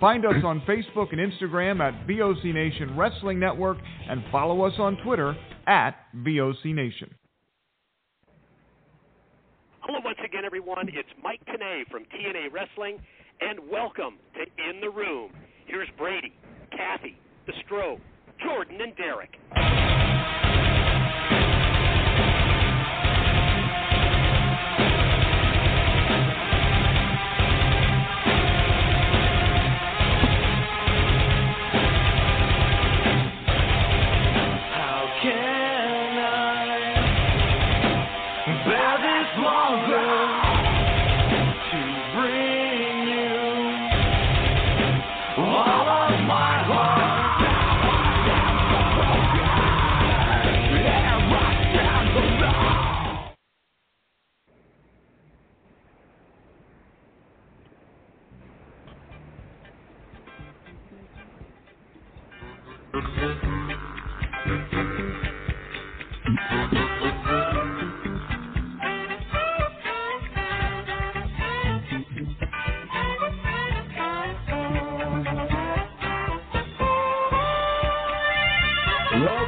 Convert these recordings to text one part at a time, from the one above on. Find us on Facebook and Instagram at VOC Nation Wrestling Network, and follow us on Twitter at VOC Nation. Hello once again, everyone. It's Mike Tenay from TNA Wrestling, and welcome to In the Room. Here's Brady, Kathy, The Strobe, Jordan, and Derek.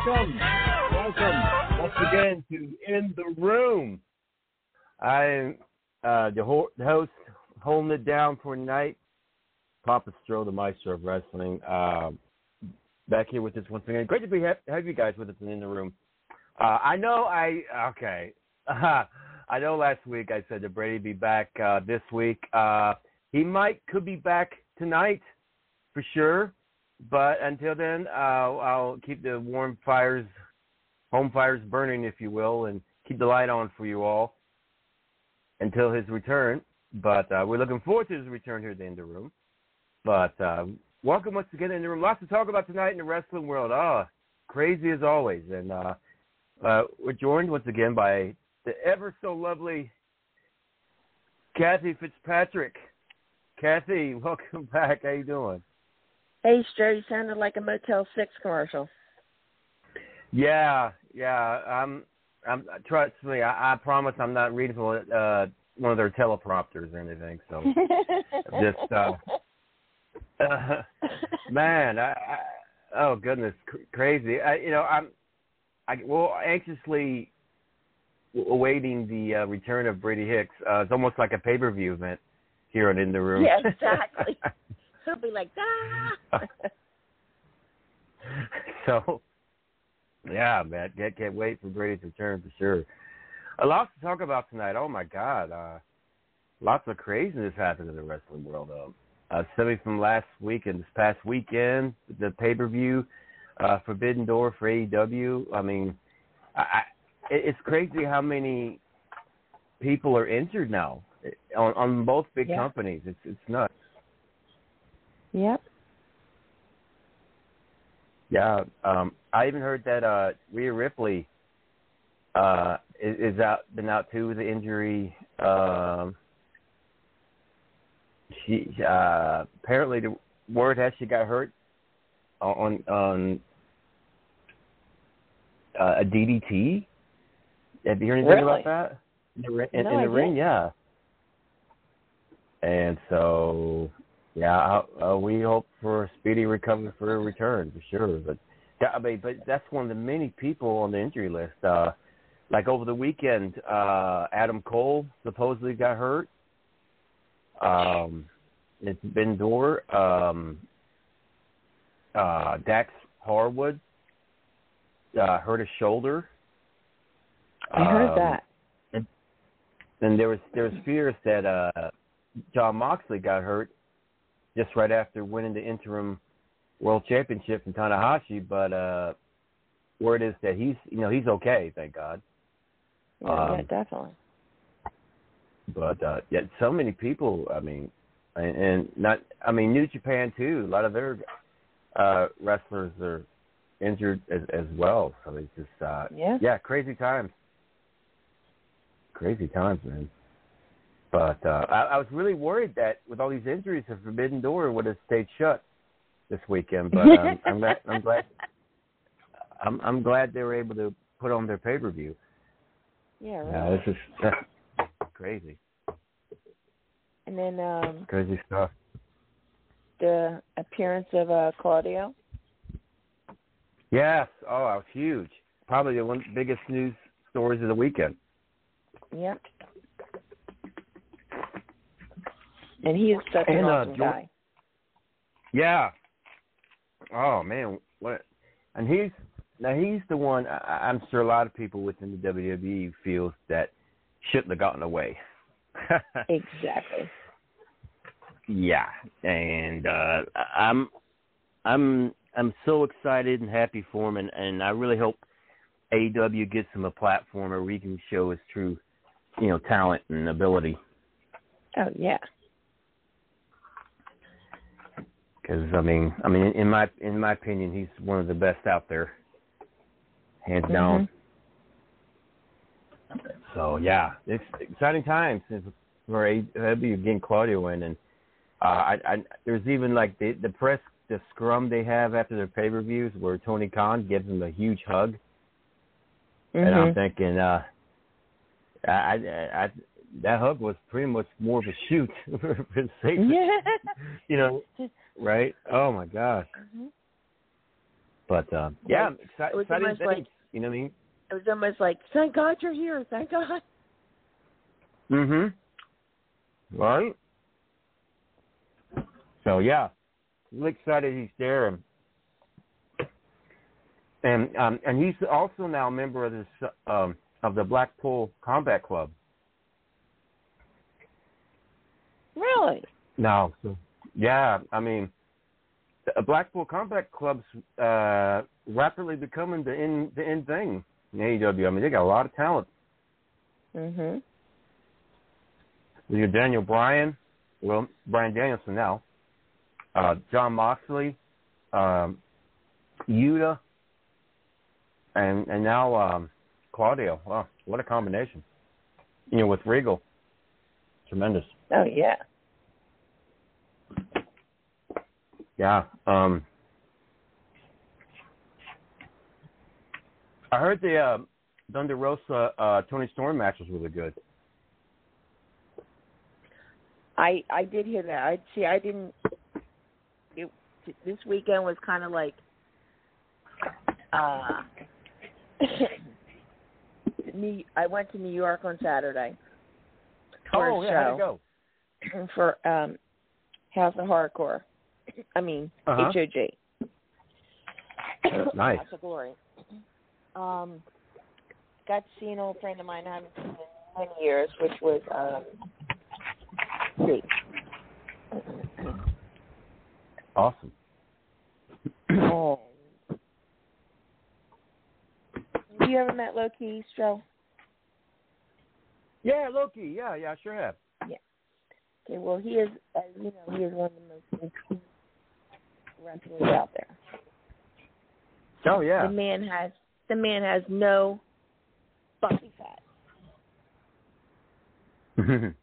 Welcome once again to In the Room. I am the host holding it down for tonight, Papa Stroh, the Maestro of Wrestling. Back here with us once again. Great to be have you guys with us in the room. I know last week I said that Brady be back this week. He could be back tonight for sure. But until then, I'll keep the home fires burning, if you will, and keep the light on for you all until his return. But we're looking forward to his return here at the End of the Room. But welcome once again in the room. Lots to talk about tonight in the wrestling world. Crazy as always. And we're joined once again by the ever so lovely Kathy Fitzpatrick. Kathy, welcome back. How you doing? Hey, Stroh, you sounded like a Motel 6 commercial. Yeah. I'm trust me, I promise I'm not reading from one of their teleprompters or anything. So just. Man, oh goodness, crazy! I'm anxiously awaiting the return of Brady Hicks. It's almost like a pay-per-view event here on In the Room. Yeah, exactly. He'll be like, ah. So, yeah, man, can't wait for Brady's return for sure. A lot to talk about tonight. Oh my God, lots of craziness happened in the wrestling world. Stemming from last week and this past weekend, the pay-per-view, Forbidden Door for AEW. I mean, it's crazy how many people are injured now on both big companies. It's nuts. Yep. Yeah. I even heard that Rhea Ripley is out too with an injury. She apparently the word has she got hurt on a DDT. Have you heard anything about that? In the ring, yeah. And so, yeah, we hope for a speedy recovery for a return, for sure. But that's one of the many people on the injury list. Like over the weekend, Adam Cole supposedly got hurt. It's Forbidden Door. Dax Harwood hurt his shoulder. I heard that. And there was fears that John Moxley got hurt just right after winning the interim world championship in Tanahashi, but word is that he's okay, thank God. Yeah, definitely. But yet so many people, I mean, and New Japan too. A lot of their wrestlers are injured as well. So it's just crazy times. Crazy times, man. But I was really worried that with all these injuries, the Forbidden Door would have stayed shut this weekend. But I'm glad they were able to put on their pay per view. Yeah, right. That's crazy. And then crazy stuff. The appearance of Claudio. Yes. Oh, it was huge. Probably the one biggest news stories of the weekend. Yep. And he is such an awesome guy. Yeah. Oh man, what? And he's the one I'm sure a lot of people within the WWE feels that shouldn't have gotten away. Exactly. Yeah, and I'm so excited and happy for him, and I really hope AEW gets him a platform where he can show his true, talent and ability. Oh yeah. Because I mean, in my opinion, he's one of the best out there, hands down. So yeah, it's exciting times for AEW getting Claudio in, and there's even like the press, the scrum they have after their pay per views where Tony Khan gives him a huge hug. Mm-hmm. And I'm thinking, that hug was pretty much more of a shoot for the sake of, right? Oh my gosh! Mm-hmm. But I'm excited. Like, you know what I mean? It was almost like, thank God you're here. Thank God. Mm-hmm. Right. So yeah, I'm excited he's there. And he's also now a member of this of the Blackpool Combat Club. Really? No. Yeah, I mean, the Blackpool Combat Club's rapidly becoming the in thing in AEW. I mean, they got a lot of talent. Mm-hmm. We got Bryan Danielson now, John Moxley, Yuta. And now Claudio. Wow, what a combination. With Regal. Tremendous. Oh, yeah. Yeah. I heard the Thunder Rosa Tony Storm match was really good. I did hear that. I didn't... This weekend was kind of like... I went to New York on Saturday for a show for House of Hardcore. I mean, HOG. Nice. House of Glory. Got to see an old friend of mine I haven't seen in many years, which was Awesome. Oh. Have you ever met Low Ki, Stro? Yeah, Low Ki. Yeah, I sure have. Yeah. Okay, well, he is, as you know, he is one of the most incredible wrestlers out there. Oh, yeah. The man has no bumpy fat. He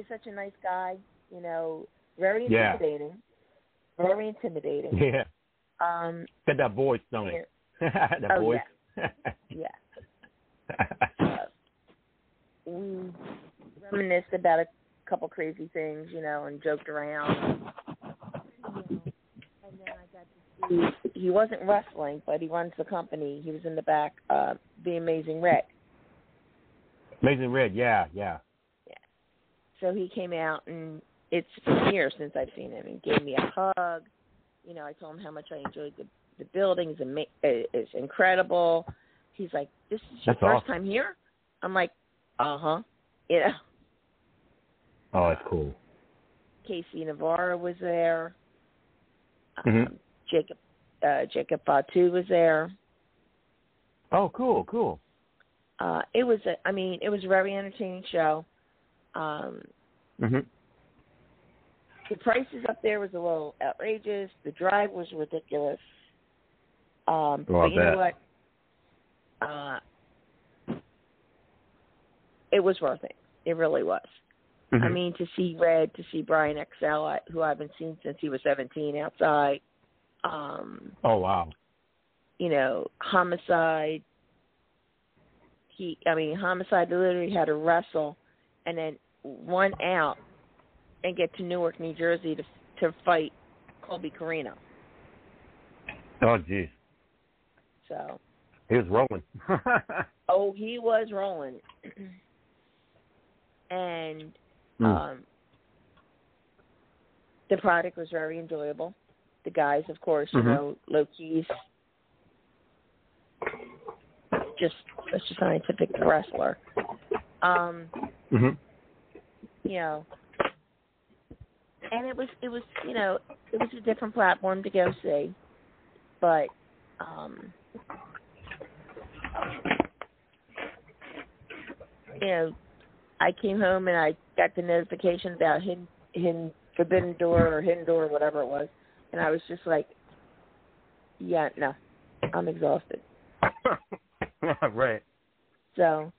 is such a nice guy, you know, very intimidating. Yeah. Very intimidating. Yeah. Got that voice, don't it? That voice. Yeah. We reminisced about a couple crazy things, you know, and joked around. And then I got to see, he wasn't wrestling, but he runs the company. He was in the back of the Amazing Red. Amazing Red, yeah. So he came out, and it's been years since I've seen him, and gave me a hug. You know, I told him how much I enjoyed the building. It's incredible. He's like, this is your first time here? I'm like, uh-huh. Yeah. Oh, that's cool. Casey Navarro was there. Mm-hmm. Jacob Fatu was there. Oh, cool. It was a very entertaining show. The prices up there was a little outrageous. The drive was ridiculous. But you know what? It was worth it. It really was. Mm-hmm. I mean, to see Red, to see Brian XL, who I haven't seen since he was 17, outside. Oh, wow. You know, Homicide. Homicide literally had to wrestle and then run out and get to Newark, New Jersey to fight Colby Carino. Oh, geez. So. He was rolling. Oh, he was rolling. And the product was very enjoyable. The guys, of course, you know, Low Ki's just such a scientific wrestler. You know, and it was you know, it was a different platform to go see, but you know, I came home and I got the notification about hidden Forbidden Door or Hidden Door, whatever it was, and I was just like, yeah, no, I'm exhausted. Right. So,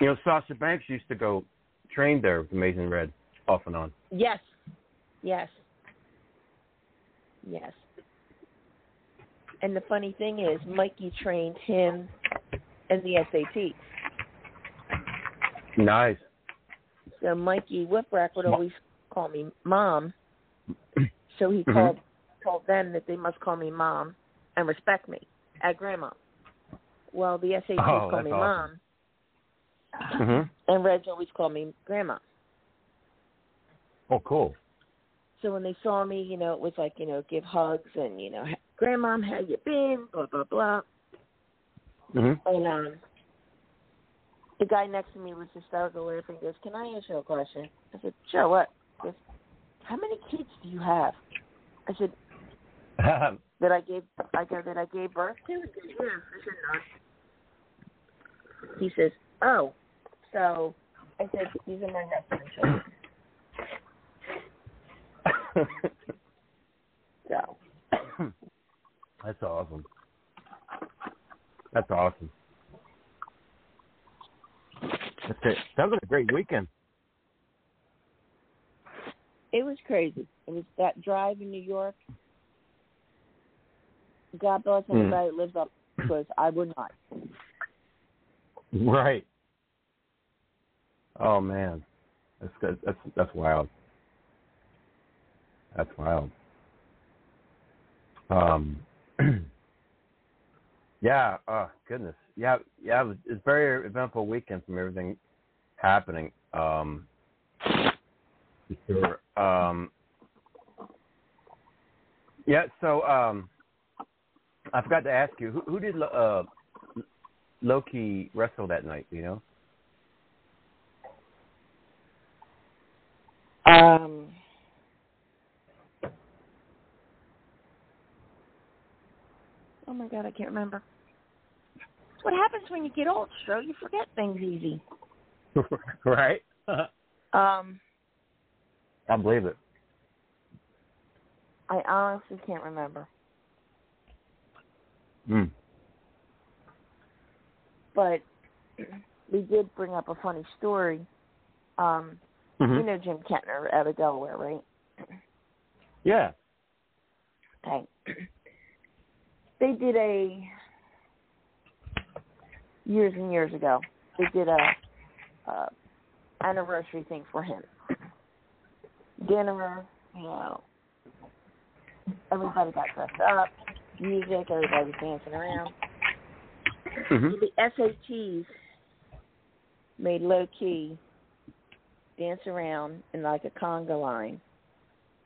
you know, Sasha Banks used to go train there with Amazing Red off and on. Yes. And the funny thing is, Mikey trained him in the SAT. Nice. So Mikey Whipwreck would always call me Mom. So he told them that they must call me Mom and respect me at Grandma. Well, the SATs call me Mom. And Reds always called me Grandma. Oh, cool. So when they saw me, you know, it was like, you know, give hugs and, you know, Grandma, how you been? Blah, blah, blah. And the guy next to me was hysterical laughing. He goes, can I ask you a question? I said, sure, what? He goes, how many kids do you have? I said, that I gave birth to? He goes, yeah. I said, no. He says, oh, so I said, these are my wrestling children. So That's awesome. That's it. That was a great weekend. It was crazy. It was that drive in New York. God bless anybody that lives up, because I would not. Right. Oh man, that's wild. That's wild. Yeah. Oh goodness. Yeah. It's very eventful weekend from everything happening. Sure. So I forgot to ask you who did Low Ki wrestle that night, you know? Oh my God, I can't remember. That's what happens when you get old, Stro. You forget things easy. Right? I believe it. I honestly can't remember. But we did bring up a funny story. You know Jim Kettner out of Delaware, right? Yeah. Okay. They did a, years and years ago, they did a anniversary thing for him. Dinner, you know, everybody got dressed up, music, everybody was dancing around. So the SATs made Low Ki dance around in like a conga line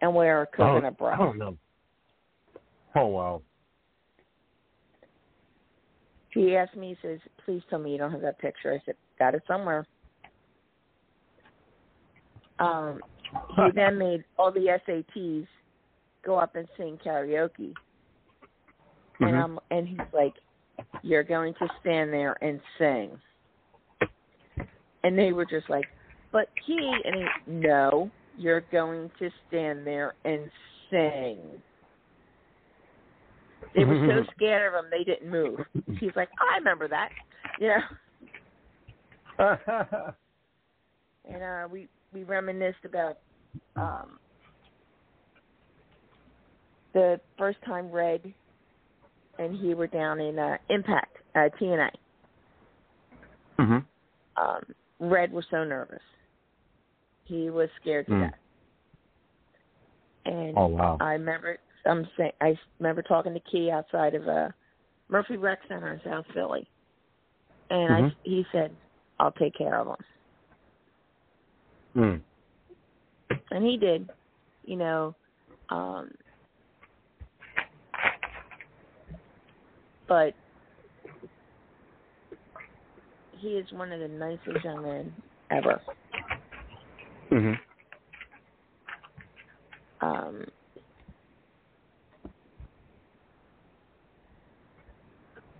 and wear a coconut bra. Oh, no. Oh, wow. He asked me, he says, please tell me you don't have that picture. I said, got it somewhere. He then made all the SATs go up and sing karaoke. And and he's like, you're going to stand there and sing. And they were just like, but Ki, and he, no, you're going to stand there and sing. They were so scared of him, they didn't move. He's like, oh, I remember that. You know? And we reminisced about the first time Red and he were down in Impact, TNA. Red was so nervous. He was scared to death. And I remember I remember talking to Ki outside of Murphy Rec Center in South Philly. And he said, I'll take care of him. And he did. You know, but he is one of the nicest young men ever.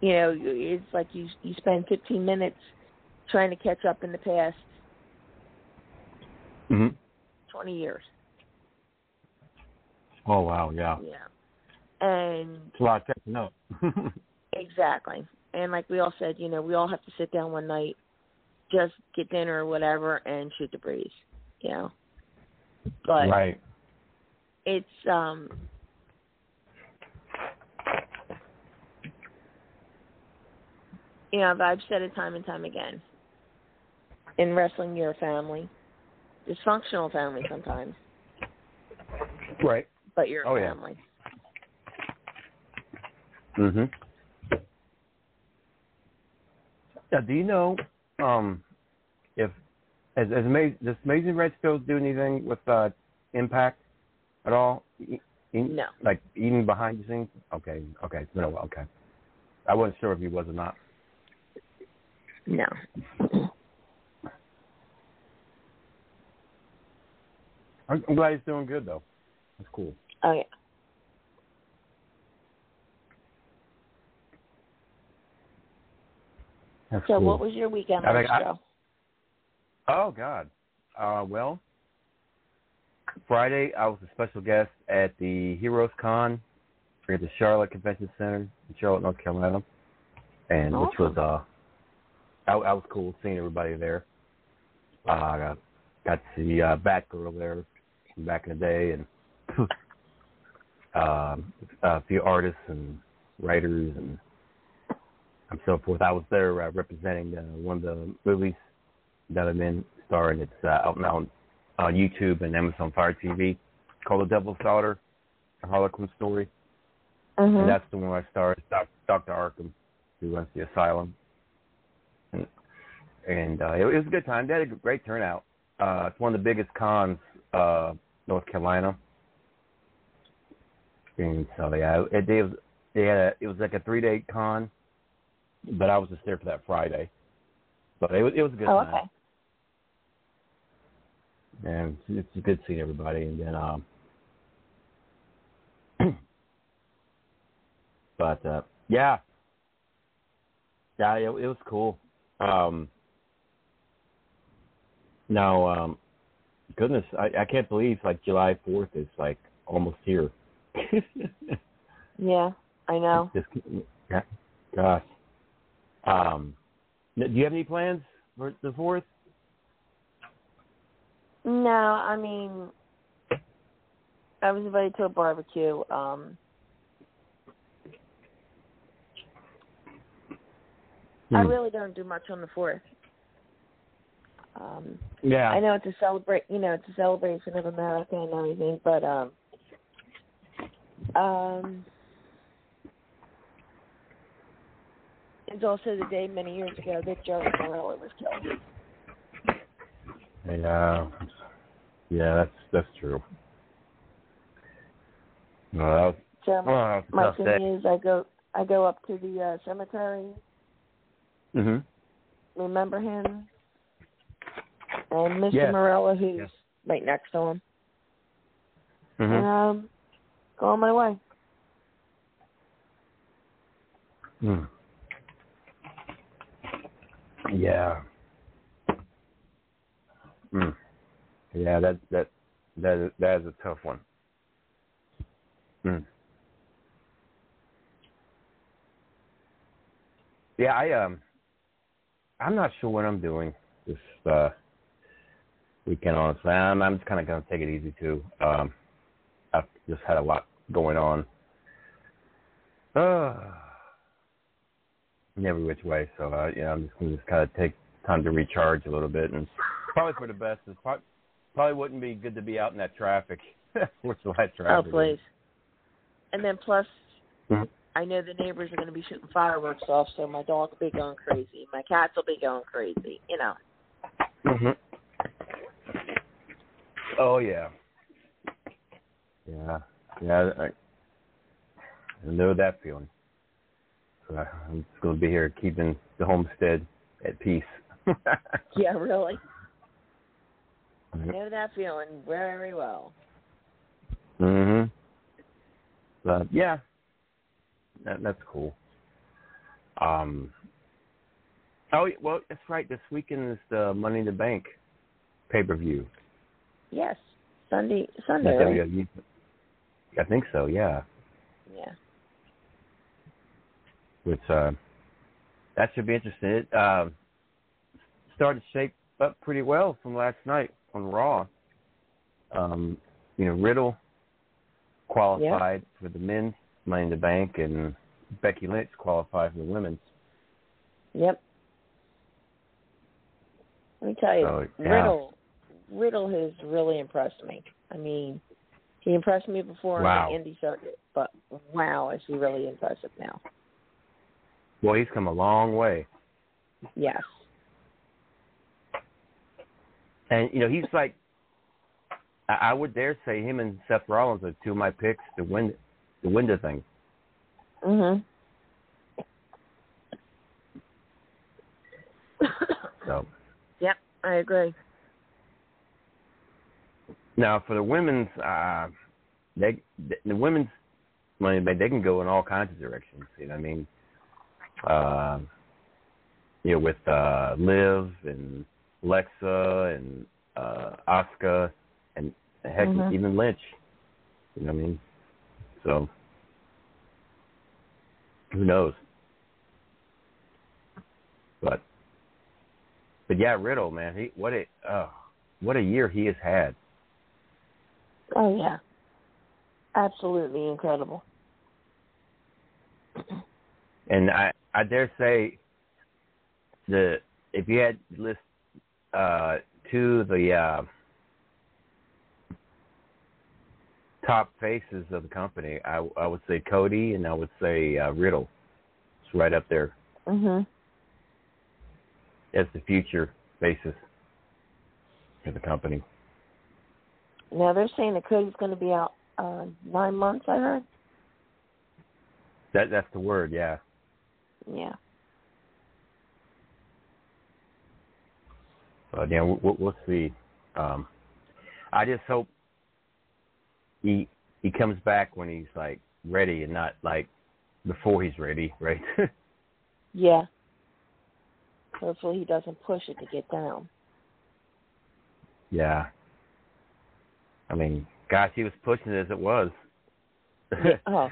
You know, it's like you spend 15 minutes trying to catch up in the past 20 years. Oh, wow, yeah. Yeah. And it's a lot of catching up. Exactly. And like we all said, you know, we all have to sit down one night, just get dinner or whatever, and shoot the breeze, you know. But it's... You know, I've said it time and time again. In wrestling, you're a family. Dysfunctional family sometimes. Right. But you're a family. Yeah. Now, do you know if does Amazing Red still do anything with Impact at all? No. Like, even behind the scenes? Okay. It's been a while. Okay. I wasn't sure if he was or not. No. I'm glad he's doing good, though. That's cool. Oh, yeah. That's so cool. What was your weekend like, Joe? Oh, God. Well, Friday, I was a special guest at the Heroes Con at the Charlotte Convention Center in Charlotte, North Carolina, and which was... I was cool seeing everybody there. I got to see Batgirl there from back in the day, and a few artists and writers and so forth. I was there representing one of the movies that I'm in, starring. It's out now on YouTube and Amazon Fire TV, called The Devil's Daughter, a Harlequin story. And that's the one where I starred Dr. Arkham, who runs the asylum. And it was a good time. They had a great turnout. It's one of the biggest cons, North Carolina. And so, yeah, it was like a 3-day con. But I was just there for that Friday. But it was a good time. Okay. And it's good seeing everybody. And then, yeah, it was cool. Goodness, I can't believe like July 4th is like almost here. Yeah, I know. Yeah, gosh. Do you have any plans for the 4th? No, I mean, I was invited to a barbecue. I really don't do much on the 4th. Yeah, I know it's a celebration of America and everything, but it's also the day many years ago that Joey Morello was killed. Yeah, that's true. My thing is, I go up to the cemetery. Mm-hmm. Remember him? And Mr. Morella, who's right next to him. Mm-hmm. And go on my way. Mm. Yeah. Mm. Yeah, that is a tough one. Mm. Yeah, I'm not sure what I'm doing this weekend, honestly. I'm just kind of going to take it easy, too. I've just had a lot going on. In every which way. So, I'm just going to kind of take time to recharge a little bit. And probably for the best. It probably wouldn't be good to be out in that traffic. What's the light traffic? Oh, please. And then plus, I know the neighbors are going to be shooting fireworks off, so my dog will be going crazy. My cats will be going crazy, Mm-hmm. Oh, yeah. Yeah. Yeah, I know that feeling. So I'm just going to be here keeping the homestead at peace. Yeah, really? I know that feeling very well. Mm-hmm. But, yeah. That's cool. Oh, well, that's right. This weekend is the Money in the Bank pay-per-view. Yes, Sunday. Right? I think so. Yeah. Yeah. Which that should be interesting. It started to shape up pretty well from last night on Raw. Riddle qualified for the men's Money in the Bank, and Becky Lynch qualified for the women's. Yep. Let me tell you, Riddle has really impressed me. I mean, he impressed me before on the indie circuit, but wow, is he really impressive now. Well, he's come a long way. Yes. And, he's like, I would dare say him and Seth Rollins are two of my picks to win the window thing. Mm-hmm. So. Yep, I agree. Now, for the women's, the women's Money in the Bank, they can go in all kinds of directions. You know what I mean? With Liv and Alexa and Asuka and heck, even Lynch. You know what I mean? So, who knows? But yeah, Riddle, man, what a year he has had. Oh, yeah. Absolutely incredible. And I dare say if you had to list to the top faces of the company, I would say Cody and I would say Riddle. It's right up there. Mm-hmm. As the future faces of the company. Now, they're saying that Cody's going to be out 9 months, I heard. That's the word, yeah. Yeah. Again, we'll see. I just hope he comes back when he's like ready and not like before he's ready, right? Yeah. Hopefully he doesn't push it to get down. Yeah. I mean, gosh, he was pushing it as it was. Oh.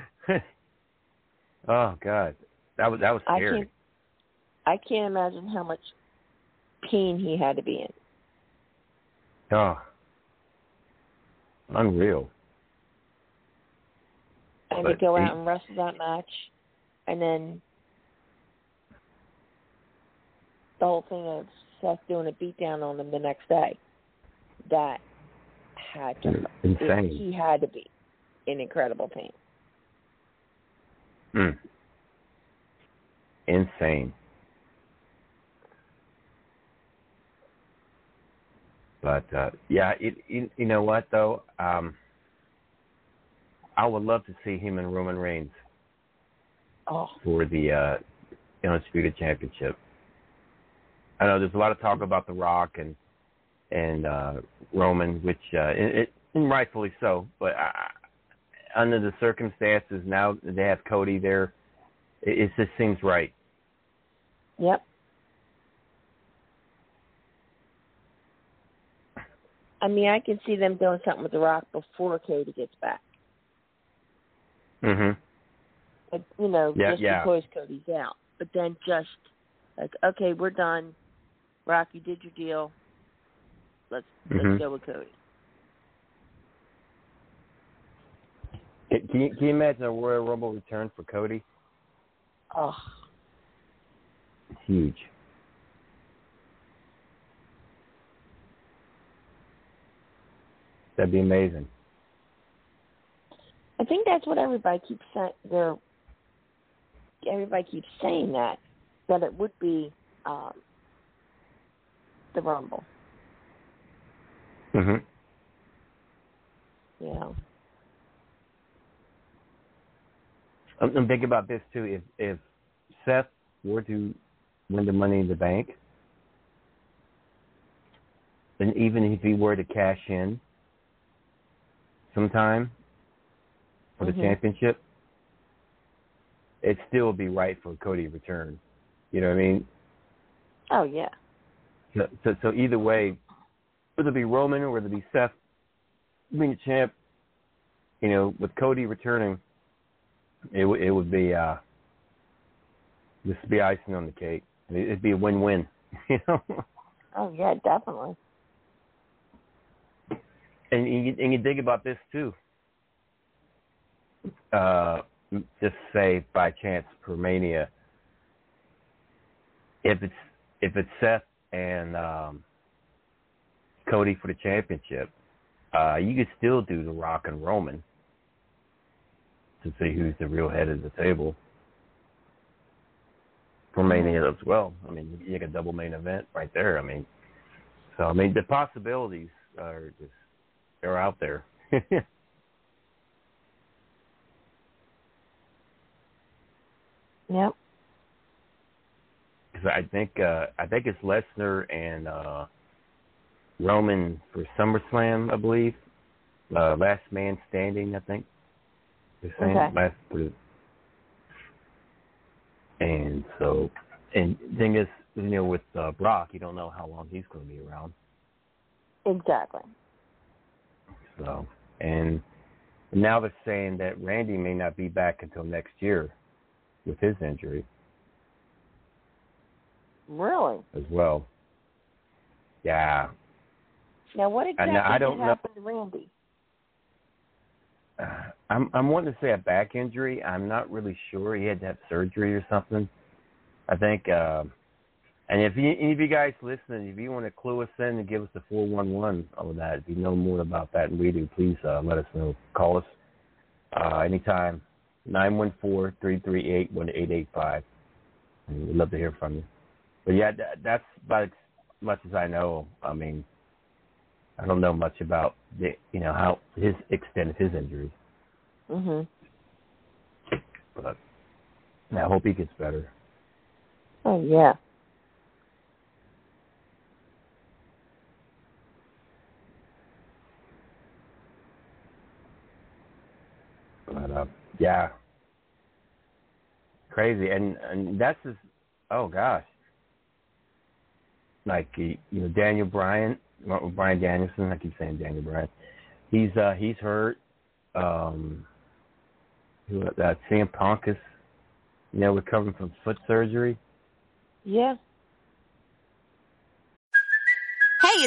Oh God, that was scary. I can't imagine how much pain he had to be in. Oh, unreal. And to go out and wrestle that match, and then the whole thing of Seth doing a beatdown on him the next day. That had to be insane. He had to be in incredible pain. Mm. Insane. But, yeah, you know what, though? I would love to see him and Roman Reigns for the Undisputed Championship. I know there's a lot of talk about The Rock and Roman, which rightfully so, but under the circumstances now that they have Cody there, it just seems right. Yep. I mean, I can see them doing something with The Rock before Cody gets back. Mm-hmm. But, you know, because Cody's out. But then just, like, okay, we're done. Rock, you did your deal. Let's go with Cody. Can you imagine a Royal Rumble return for Cody? Oh. Huge. That'd be amazing. I think that's what everybody keeps saying that it would be the Rumble. Mhm. Yeah. I'm thinking about this too. If Seth were to win the Money in the Bank, and even if he were to cash in sometime for the championship, it'd still be right for Cody to return. You know what I mean? Oh yeah. So either way, whether it be Roman or whether it be Seth being the champ, you know, with Cody returning, it would be just be icing on the cake. It'd be a win-win, you know. Oh yeah, definitely. And you think about this too. Just say by chance for Mania, if it's Seth and Cody for the championship, you could still do The Rock and Roman to see who's the real head of the table for Mania as well. I mean, you get a double main event right there. I mean, the possibilities are just, they're out there. Yep. Because I think it's Lesnar and Roman for SummerSlam, I believe. Last man standing, I think. The same last group. And so, and thing is, you know, with Brock, you don't know how long he's going to be around. Exactly. So, and now they're saying that Randy may not be back until next year with his injury. Really? As well. Yeah. Now, what exactly happened to Randy? I'm wanting to say a back injury. I'm not really sure. He had to have surgery or something, I think. And if any of you guys listening, if you want to clue us in and give us the 411 on that, if you know more about that than we do, please let us know. Call us anytime, 914-338-1885. We'd love to hear from you. But, yeah, that's about as much as I know. I mean, I don't know much about the, you know, how his extent of his injuries. Mhm. But I hope he gets better. Oh yeah. Yeah. Crazy. And that's just, oh gosh. Like, you know, Bryan Danielson, I keep saying Daniel Bryan. He's hurt. Sam Punk is, you know, recovering from foot surgery. Yeah. Hey,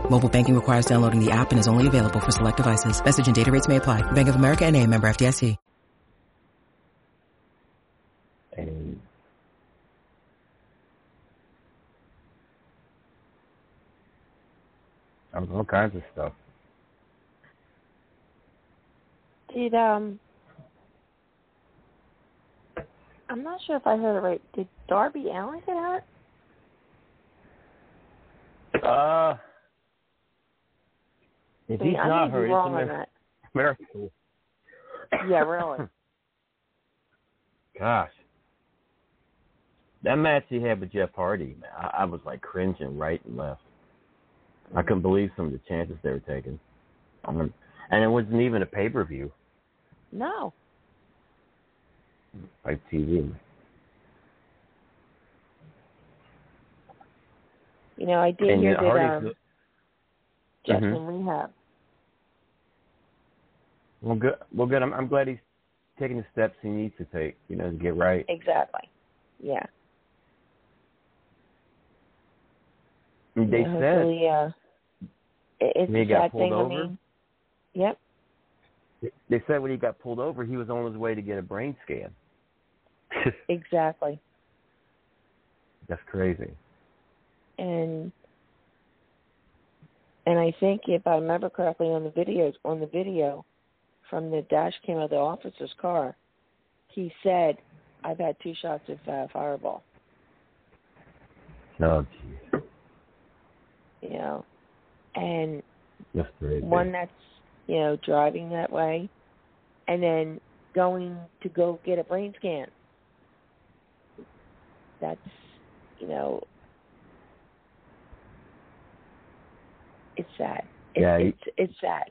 Mobile banking requires downloading the app and is only available for select devices. Message and data rates may apply. Bank of America N.A., member FDIC. All kinds of stuff. Did I'm not sure if I heard it right. Did Darby Allin get hurt? If he's not hurt, it's a miracle. Yeah, really. Gosh. That match he had with Jeff Hardy, man, I was like cringing right and left. I couldn't believe some of the chances they were taking. And it wasn't even a pay-per-view. No. Like TV. You know, I did hear that Jeff's in rehab. Well, good. I'm glad he's taking the steps he needs to take, you know, to get right. Exactly. Yeah. They said it's when he got pulled over. Yep. They said when he got pulled over, he was on his way to get a brain scan. Exactly. That's crazy. And I think, if I remember correctly, on the video from the dash cam of the officer's car, he said, "I've had 2 shots of Fireball." Oh, jeez. You know, and that's one that's, you know, driving that way and then going to go get a brain scan. That's, you know, it's sad. It's sad.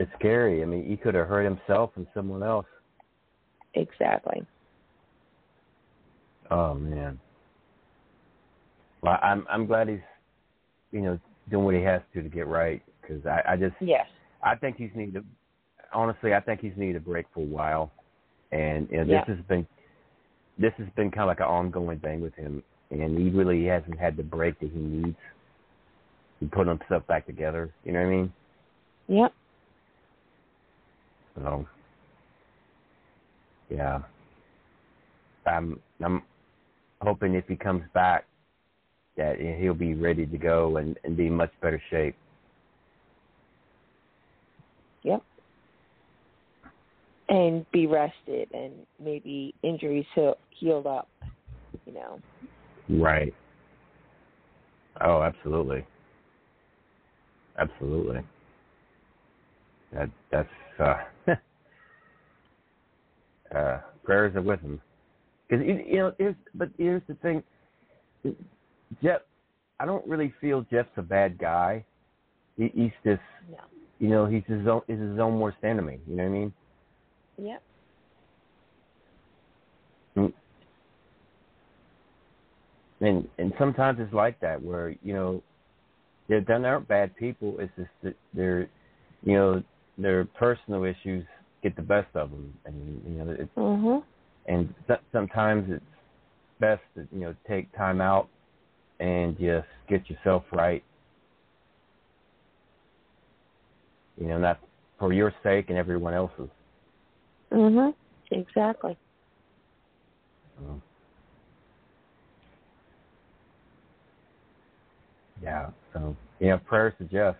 It's scary. I mean, he could have hurt himself and someone else. Exactly. Oh, man. Well, I'm glad he's, you know, doing what he has to get right, because I just, yes, I think he's needed. Honestly, I think he's needed a break for a while, and this has been kind of like an ongoing thing with him, and he really hasn't had the break that he needs to put himself back together. You know what I mean? Yep. So, yeah, I'm hoping if he comes back, that he'll be ready to go and be in much better shape. Yep. And be rested and maybe injuries healed up, you know. Right. Oh, absolutely. Absolutely. That's prayers are with him. Because, you know, here's the thing. Jeff, I don't really feel Jeff's a bad guy. He's just, no. You know, he's his own worst enemy. You know what I mean? Yep. And sometimes it's like that where, you know, they're done aren't bad people. It's just that they're, you know, their personal issues get the best of them, and you know, it's, and sometimes it's best to, you know, take time out and just get yourself right. You know, not for your sake and everyone else's. Mm-hmm. Exactly. Yeah, so, you know, prayers to Jeff.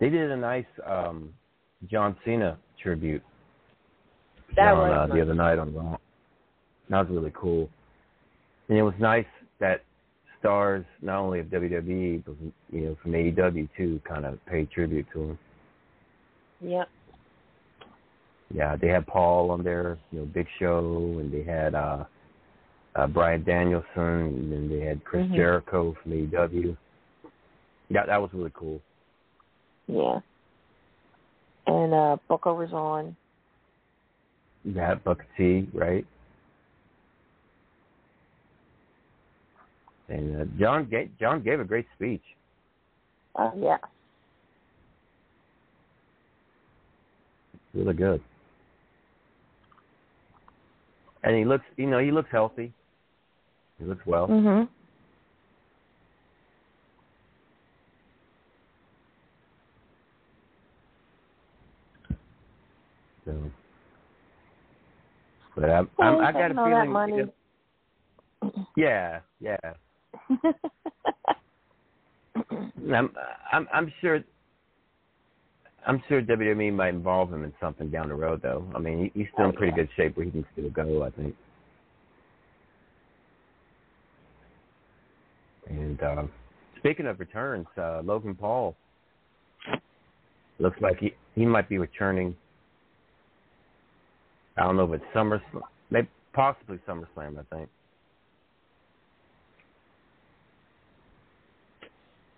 They did a nice John Cena tribute the other night on Raw. That was really cool. And it was nice that stars, not only of WWE, but, you know, from AEW, too, kind of paid tribute to him. Yep. Yeah, they had Paul on there, you know, Big Show, and they had Bryan Danielson, and then they had Chris Jericho from AEW. Yeah, that was really cool. Yeah. And Booker was on. Yeah, Booker T, right? And John gave a great speech. Yeah. Really good. And he looks, you know, he looks healthy. He looks well. Mm-hmm. So, but I got a feeling. Money. Yeah. I'm sure WWE might involve him in something down the road, though. I mean, he's still in pretty good shape where he can still go, I think. And speaking of returns, Logan Paul looks like he might be returning. I don't know if it's SummerSlam, maybe possibly SummerSlam, I think.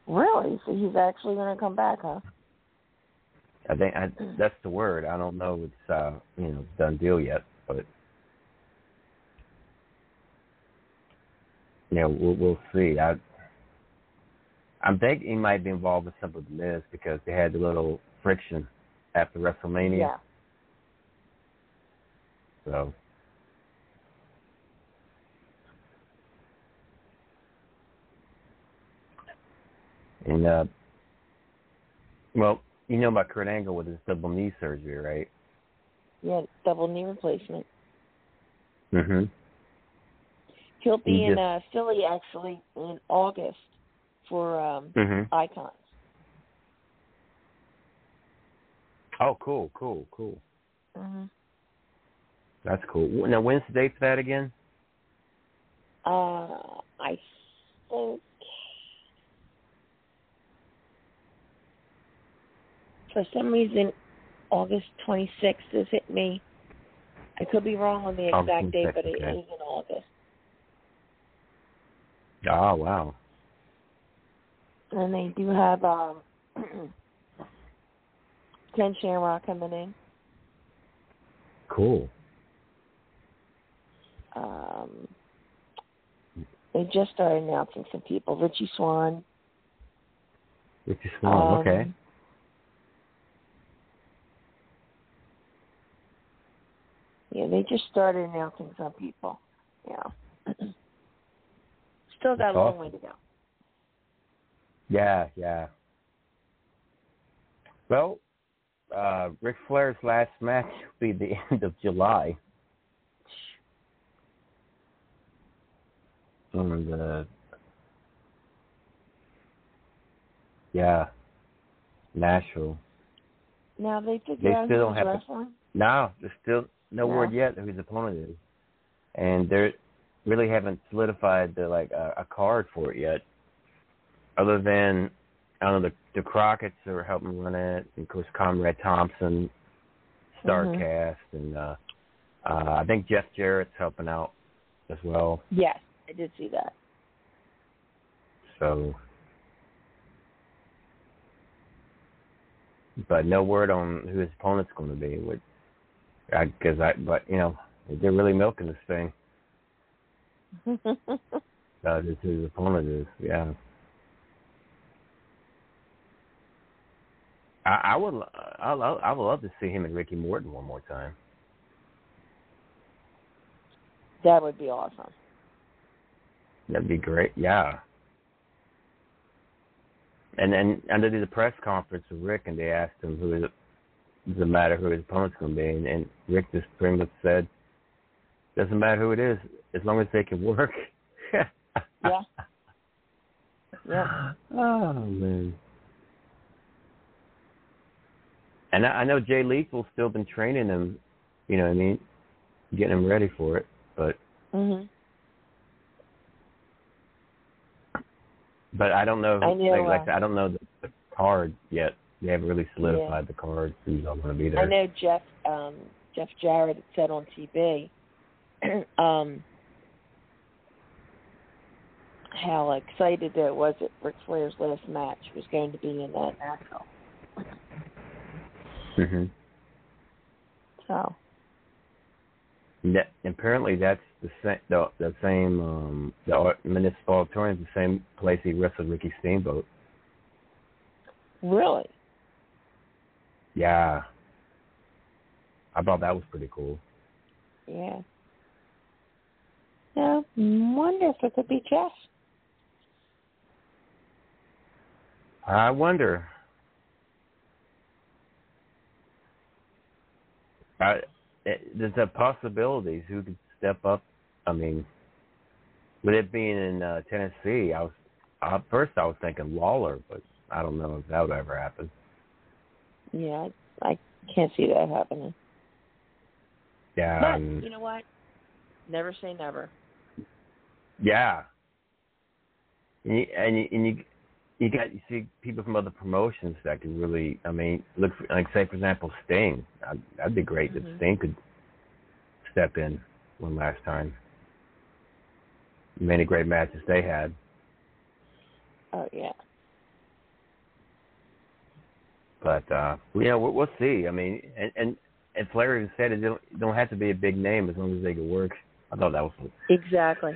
Really? So he's actually going to come back, huh? I think that's the word. I don't know if it's done deal yet, but yeah, we'll see. I'm thinking he might be involved with some of the Miz because they had the little friction after WrestleMania. Yeah. So. And well, you know about Kurt Angle with his double knee surgery, right? Yeah, double knee replacement. Mm-hmm. He'll be in Philly, actually, in August for Icons. Oh, cool. Mm-hmm. That's cool. Now, when's the date for that again? I think... For some reason, August 26th has hit me. I could be wrong on the exact date, but it is in August. Oh, wow. And they do have Ken Shamrock coming in. Cool. They just started announcing some people. Richie Swan, okay. Yeah, they just started announcing some people. Yeah. Still got a long way to go. Yeah. Well, Ric Flair's last match will be the end of July. And, Nashville. Now they figure out who's wrestling? No, they're still... No word yet who his opponent is. And they really haven't solidified a card for it yet. Other than, I don't know, the Crockett's are helping run it. And of course, Comrade Thompson, StarCast, and I think Jeff Jarrett's helping out as well. Yes, I did see that. So, but no word on who his opponent's going to be, but you know, they're really milking this thing. This is who his opponent is, yeah. I would love to see him and Ricky Morton one more time. That would be awesome. That'd be great, yeah. And then I did the press conference with Rick, and they asked him who doesn't matter who his opponent's going to be, and Rick just pretty much said, doesn't matter who it is, as long as they can work. Yeah. Yeah. Oh, man. And I know Jay Lethal's still been training him, you know what I mean, getting him ready for it, but... Mm-hmm. But I don't know. I don't know the card yet. They haven't really solidified the card. Who's all going to be there? I know Jeff Jarrett said on TV how excited it was that Ric Flair's last match was going to be in that match. Mm-hmm. So. Apparently that's the same Municipal Auditorium is the same place he wrestled Ricky Steamboat. Really? Yeah. I thought that was pretty cool. Yeah. Now, I wonder if it could be Jeff. I wonder. There's a possibilities who could step up. I mean, with it being in Tennessee, I was thinking Lawler, but I don't know if that would ever happen. Yeah, I can't see that happening. Yeah, but you know what? Never say never. Yeah, and you see people from other promotions that could really, I mean, look for, like, say, for example, Sting. That'd be great if Sting could step in one last time. Many great matches they had. Oh, yeah. But, we'll see. I mean, and Flair even said it don't have to be a big name as long as they can work. I thought that was cool. Exactly.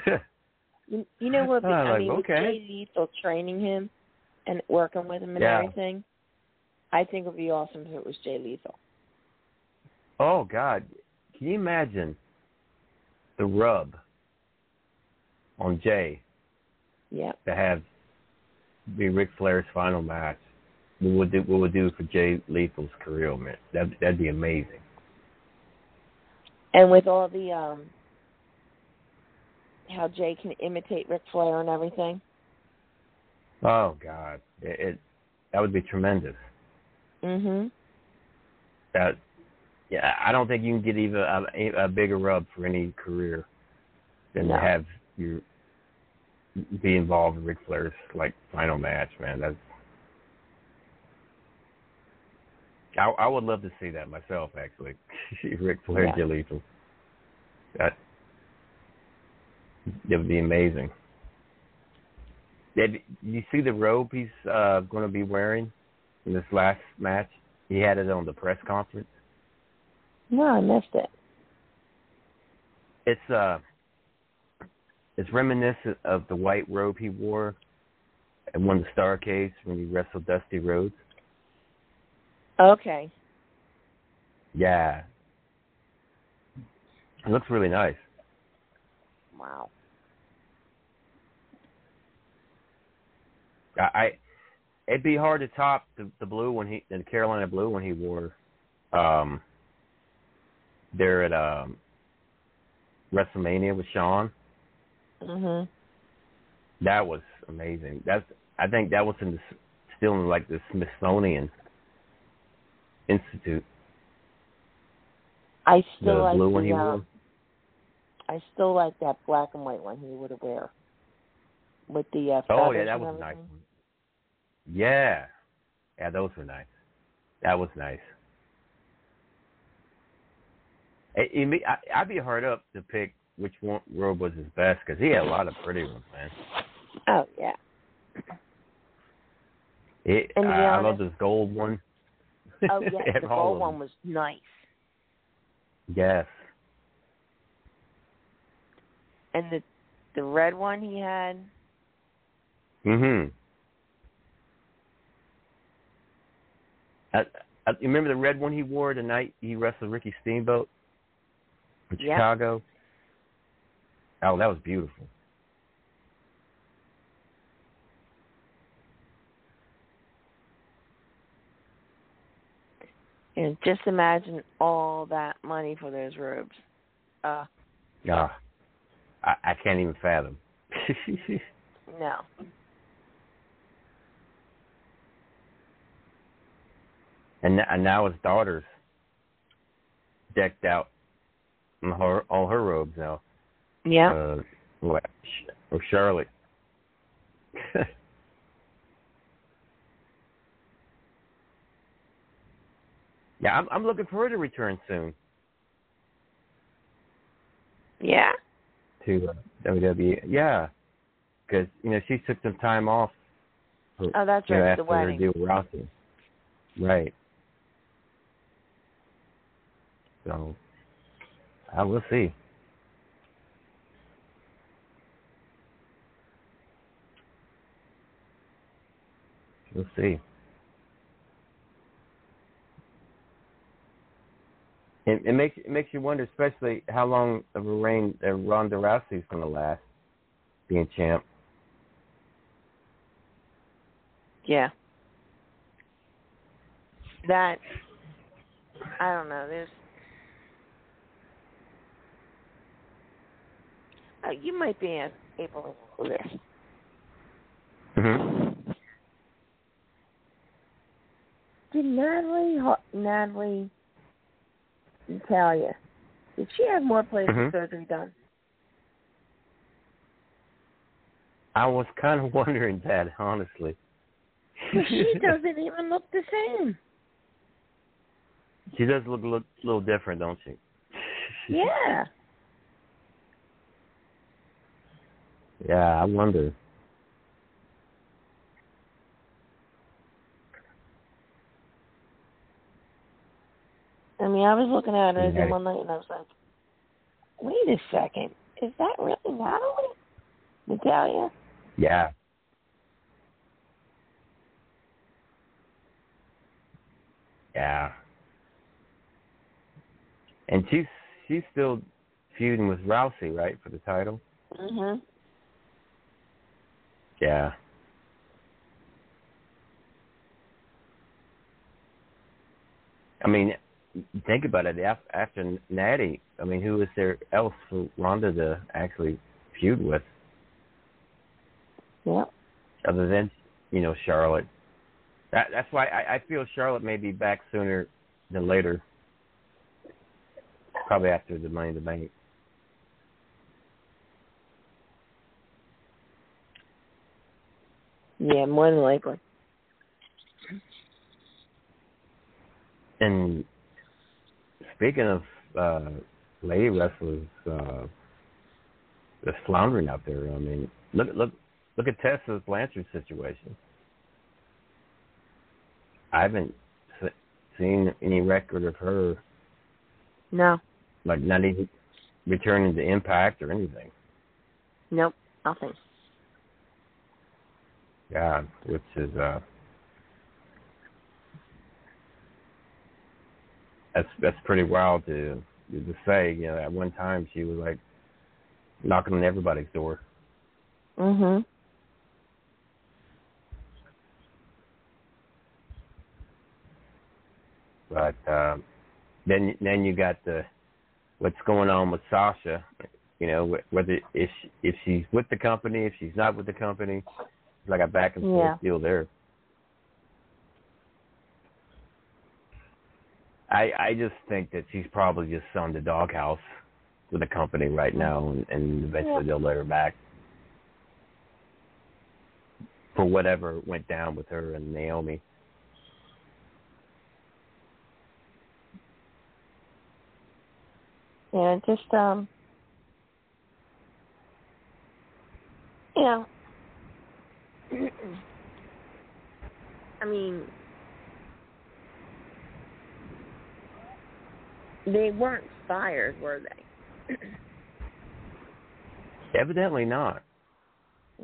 You know what? Jay Lethal training him and working with him and everything, I think it would be awesome if it was Jay Lethal. Oh, God. Can you imagine the rub on Jay to have be Ric Flair's final match? What would do for Jay Lethal's career, man? That'd be amazing. And with all the how Jay can imitate Ric Flair and everything. Oh, God. That would be tremendous. Mm-hmm. I don't think you can get even a bigger rub for any career than to have you be involved in Ric Flair's final match, man. I would love to see that myself, actually. Ric Flair, Jay Lethal. That would be amazing. Did you see the robe he's going to be wearing in this last match? He had it on the press conference. No, I missed it. It's reminiscent of the white robe he wore at one of the Starcades when he wrestled Dusty Rhodes. Okay. Yeah. It looks really nice. Wow. It'd be hard to top the blue one the Carolina blue one he wore there at WrestleMania with Shawn. Mhm. That was amazing. I think that was still in the Smithsonian Institute. I still like that black and white one he would wear with the that was a nice one. Yeah. Yeah, those were nice. That was nice. I'd be hard up to pick which one robe was his best because he had a lot of pretty ones, man. Oh, yeah. I love this gold one. Oh, yeah, the gold one was nice. Yes. And the red one he had? Mm-hmm. You remember the red one he wore the night he wrestled Ricky Steamboat in Chicago? Oh, that was beautiful. And just imagine all that money for those robes. I can't even fathom. No. And now his daughter's decked out in all her robes now. Yeah. Or Charlotte. Yeah, I'm looking for her to return soon. Yeah. To WWE, yeah, because she took some time off. That's right, after the wedding. Her deal with Rousey. Right. So, I will see. We'll see. It makes you wonder, especially how long of a reign Ronda Rousey's going to last, being champ. Yeah. That, I don't know, there's... Oh, you might be able to do this. Mm-hmm. Did Natalie Natalia, did she have more plastic surgery done? I was kind of wondering that, honestly. But she doesn't even look the same. She does look a little different, don't she? Yeah. Yeah, I wonder. I mean, I was looking at it one night and I was like, wait a second. Is that really Natalia? Yeah. Yeah. And she's still feuding with Rousey, right, for the title? Mm-hmm. Yeah. I mean... Think about it. After Natty, I mean, who is there else for Ronda to actually feud with? Yeah. Other than, Charlotte. That's why I feel Charlotte may be back sooner than later. Probably after the Money in the Bank. Yeah, more than likely. And... Speaking of lady wrestlers, they're floundering out there. I mean, look at Tessa Blanchard's situation. I haven't seen any record of her. No. Like not even returning to Impact or anything. Nope, nothing. Yeah, which is. That's pretty wild to say. At one time she was like knocking on everybody's door. Mm-hmm. But then you got what's going on with Sasha. Whether if she's with the company, if she's not with the company, it's like a back and forth deal there. I just think that she's probably just on the doghouse with the company right now, and eventually they'll let her back for whatever went down with her and Naomi. Yeah, just I mean. They weren't fired, were they? Evidently not.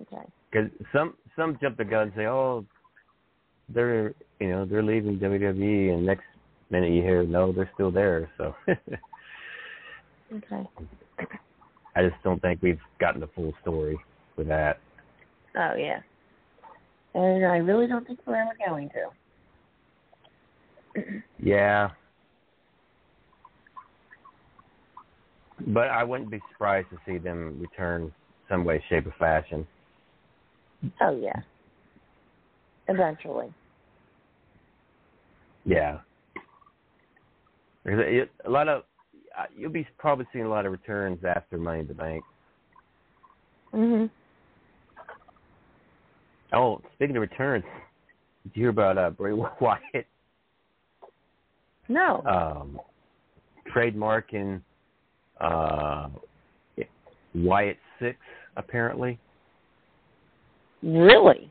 Okay. Because some jump the gun and say, "Oh, they're leaving WWE," and next minute you hear, "No, they're still there." So. Okay. I just don't think we've gotten the full story with that. Oh, yeah. And I really don't think we're ever going to. Yeah. But I wouldn't be surprised to see them return some way, shape, or fashion. Oh, yeah. Eventually. Yeah. There's a lot of... You'll be probably seeing a lot of returns after Money in the Bank. Mm-hmm. Oh, speaking of returns, did you hear about Bray Wyatt? No. Trademarking Wyatt 6, apparently. Really?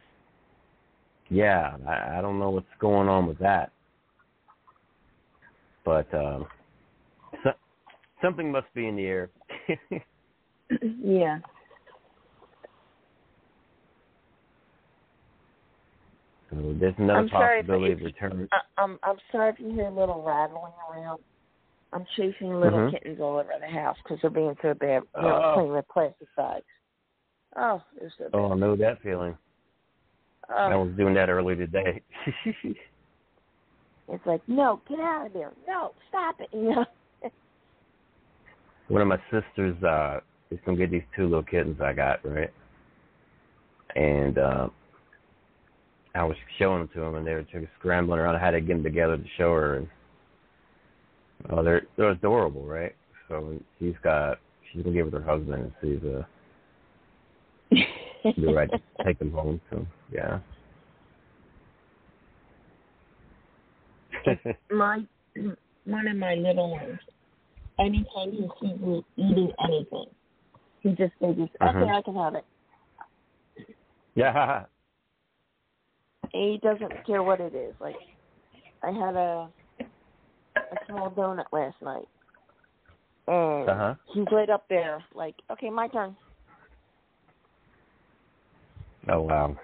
Yeah, I don't know what's going on with that. But... something must be in the air. Yeah. So there's another possibility of return. I'm sorry if you hear a little rattling around. I'm chasing little kittens all over the house because they're being so bad. They're playing with plasticide. Oh, they're so bad. Oh, I know that feeling. I was doing that earlier today. It's like, no, get out of there. No, stop it. You know? One of my sisters is going to get these two little kittens I got, right? And I was showing them to him, and they were just scrambling around. I had to get them together to show her. And, oh, they're adorable, right? So she's going to get with her husband and see if they're right to take them home. So, yeah. One of my little ones. Anytime he sees me eating anything, they just okay, I can have it. Yeah. He doesn't care what it is. Like, I had a small donut last night, and he's right up there. Like, okay, my turn. Oh wow.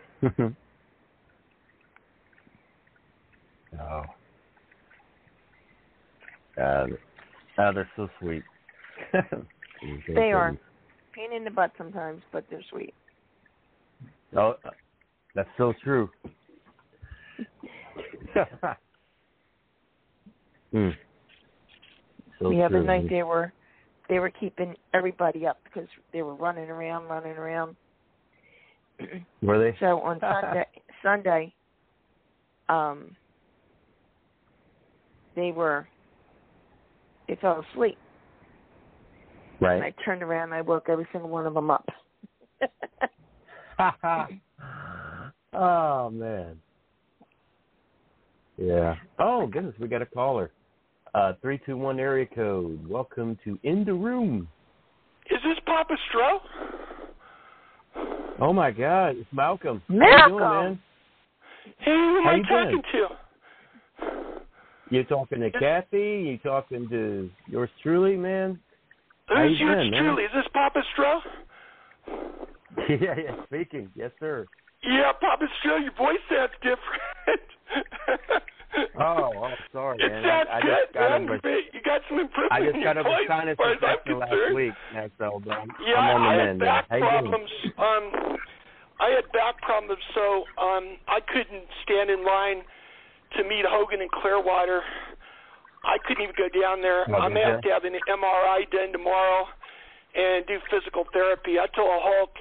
Oh. They're so sweet. They are. Pain in the butt sometimes, but they're sweet. Oh, that's so true. So we had a night there where they were keeping everybody up because they were running around. Were they? So on Sunday, they fell asleep. Right. And I turned around and I woke every single one of them up. Oh, man. Yeah. Oh, goodness, we got a caller. 321 area code. Welcome to In the Room. Is this Papa Stroh? Oh, my God. It's Malcolm. Malcolm! How you doing, man? Hey, who am I talking to? You're talking to Kathy? You're talking to yours truly, man? Who's yours truly? Is this Papa Stroh? Yeah, speaking. Yes, sir. Yeah, Papa Stroh, your voice sounds different. Oh, sorry, man. It sounds you got some improvement in your voice. I just got over sinus infection last week. I had back problems, so I couldn't stand in line to meet Hogan and Clearwater. I couldn't even go down there. I may have to have an MRI done tomorrow and do physical therapy. I told Hulk,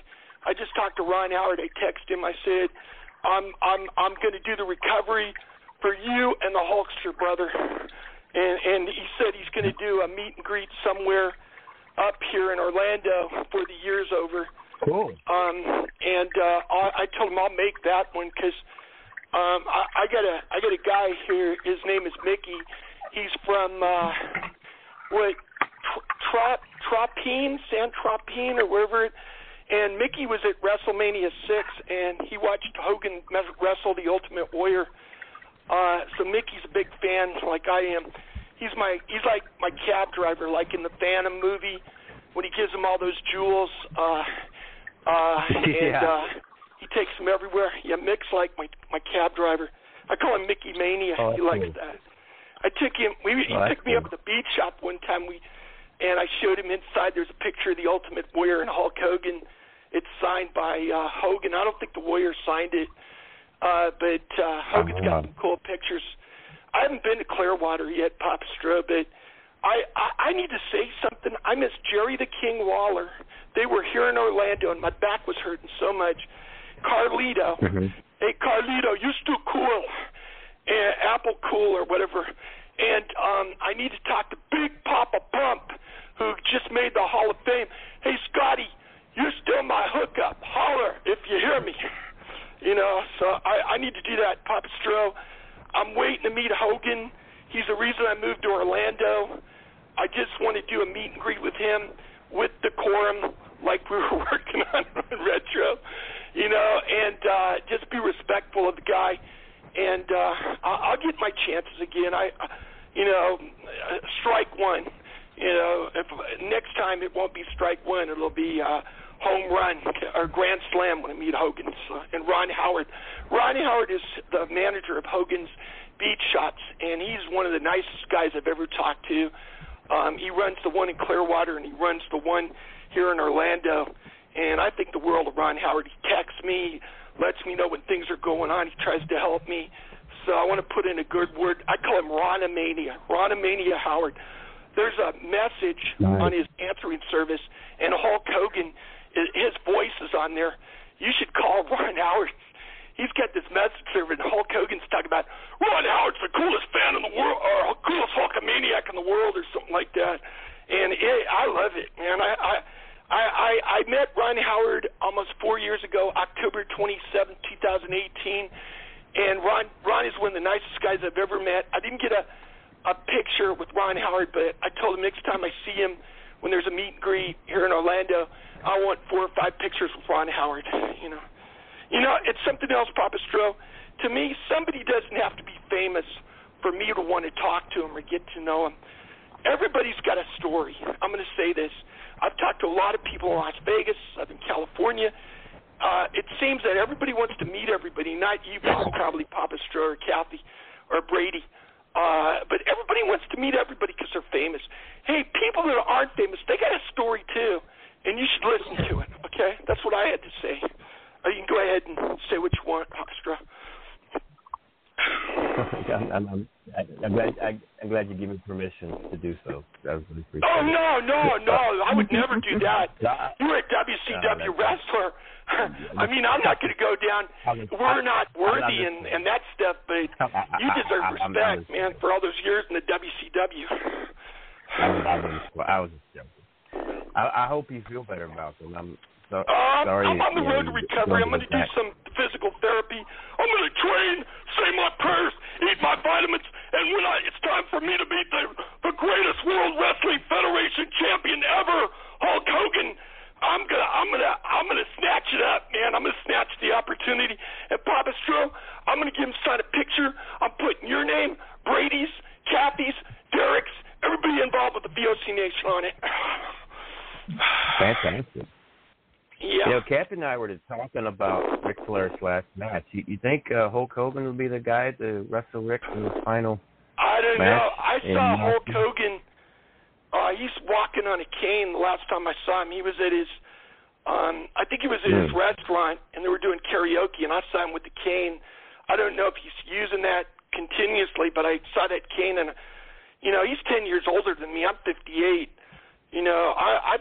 I just talked to Ron Howard. I texted him. I said, I'm going to do the recovery for you and the Hulkster, brother. And he said he's going to do a meet and greet somewhere up here in Orlando before the year's over. Cool. I told him I'll make that one because I got a guy here. His name is Mickey. He's from San Tropeen, or wherever. And Mickey was at WrestleMania 6, and he watched Hogan wrestle the Ultimate Warrior. So Mickey's a big fan, like I am. He's like my cab driver, like in the Phantom movie when he gives him all those jewels. He takes them everywhere. Yeah, Mick's like my cab driver. I call him Mickey Mania. He likes that. I took him. He took me up to the beach shop one time. We and I showed him inside. There's a picture of the Ultimate Warrior and Hulk Hogan. It's signed by Hogan. I don't think the Warrior signed it, but Hogan's got some cool pictures. I haven't been to Clearwater yet, Papa Stroh, but I need to say something. I miss Jerry the King Waller. They were here in Orlando, and my back was hurting so much. Carlito. Mm-hmm. Hey, Carlito, you're still cool. Apple Cool or whatever. And I need to talk to Big Papa Pump, who just made the Hall of Fame. Hey, Scotty, you're still my hookup. Holler if you hear me. You know, so I need to do that, Papa Stroh. I'm waiting to meet Hogan. He's the reason I moved to Orlando. I just want to do a meet and greet with him with decorum, like we were working on Retro, you know, and just be respectful of the guy. And I'll get my chances again. Strike one. You know, next time it won't be strike one. It'll be home run or grand slam when I meet Hogan and Ron Howard. Ron Howard is the manager of Hogan's Beach Shots, and he's one of the nicest guys I've ever talked to. He runs the one in Clearwater, and he runs the one here in Orlando. And I think the world of Ron Howard. He texts me, lets me know when things are going on. He tries to help me. So I want to put in a good word. I call him Ronamania. Ronamania Howard. There's a message on his answering service, and Hulk Hogan, his voice is on there. You should call Ron Howard. He's got this message server, and Hulk Hogan's talking about, Ron Howard's the coolest fan in the world, or coolest Hulkamaniac in the world, or something like that. And I love it, man. I met Ron Howard almost 4 years ago, October 27, 2018, and Ron is one of the nicest guys I've ever met. I didn't get a picture with Ron Howard, but I told him next time I see him when there's a meet and greet here in Orlando, I want 4 or 5 pictures with Ron Howard, you know. You know, it's something else, Papa Stroh. To me, somebody doesn't have to be famous for me to want to talk to him or get to know him. Everybody's got a story. I'm going to say this. I've talked to a lot of people in Las Vegas, Southern California. It seems that everybody wants to meet everybody, not you, probably Papa Stroh or Kathy or Brady. But everybody wants to meet everybody because they're famous. Hey, people that aren't famous, they got a story too, and you should listen to it, okay? That's what I had to say. You can go ahead and say what you want, Hoekstra. I'm glad you gave me permission to do so. That was really appreciated. Oh, no. I would never do that. You're a WCW wrestler. I mean, I'm not going to go down. We're not worthy and that stuff, but you deserve respect, man, for all those years in the WCW. I was just joking. I hope you feel better, Malcolm. I'm on the road to recovery. I'm going to do some physical therapy. I'm going to train, say my prayers, eat my vitamins, and when it's time for me to meet the greatest World Wrestling Federation champion ever, Hulk Hogan, I'm gonna snatch it up, man. I'm gonna snatch the opportunity. And Papa Stroh, I'm gonna give him sign a picture. I'm putting your name, Brady's, Kathy's, Derek's, everybody involved with the VOC Nation on it. Fantastic. Yeah. You know, Cap and I were just talking about Ric Flair's last match. You think Hulk Hogan would be the guy to wrestle Ric in the final match? I don't know. I saw Hulk Hogan. He's walking on a cane the last time I saw him. He was at his, I think he was at his restaurant, and they were doing karaoke, and I saw him with the cane. I don't know if he's using that continuously, but I saw that cane, and, you know, he's 10 years older than me. I'm 58. You know, I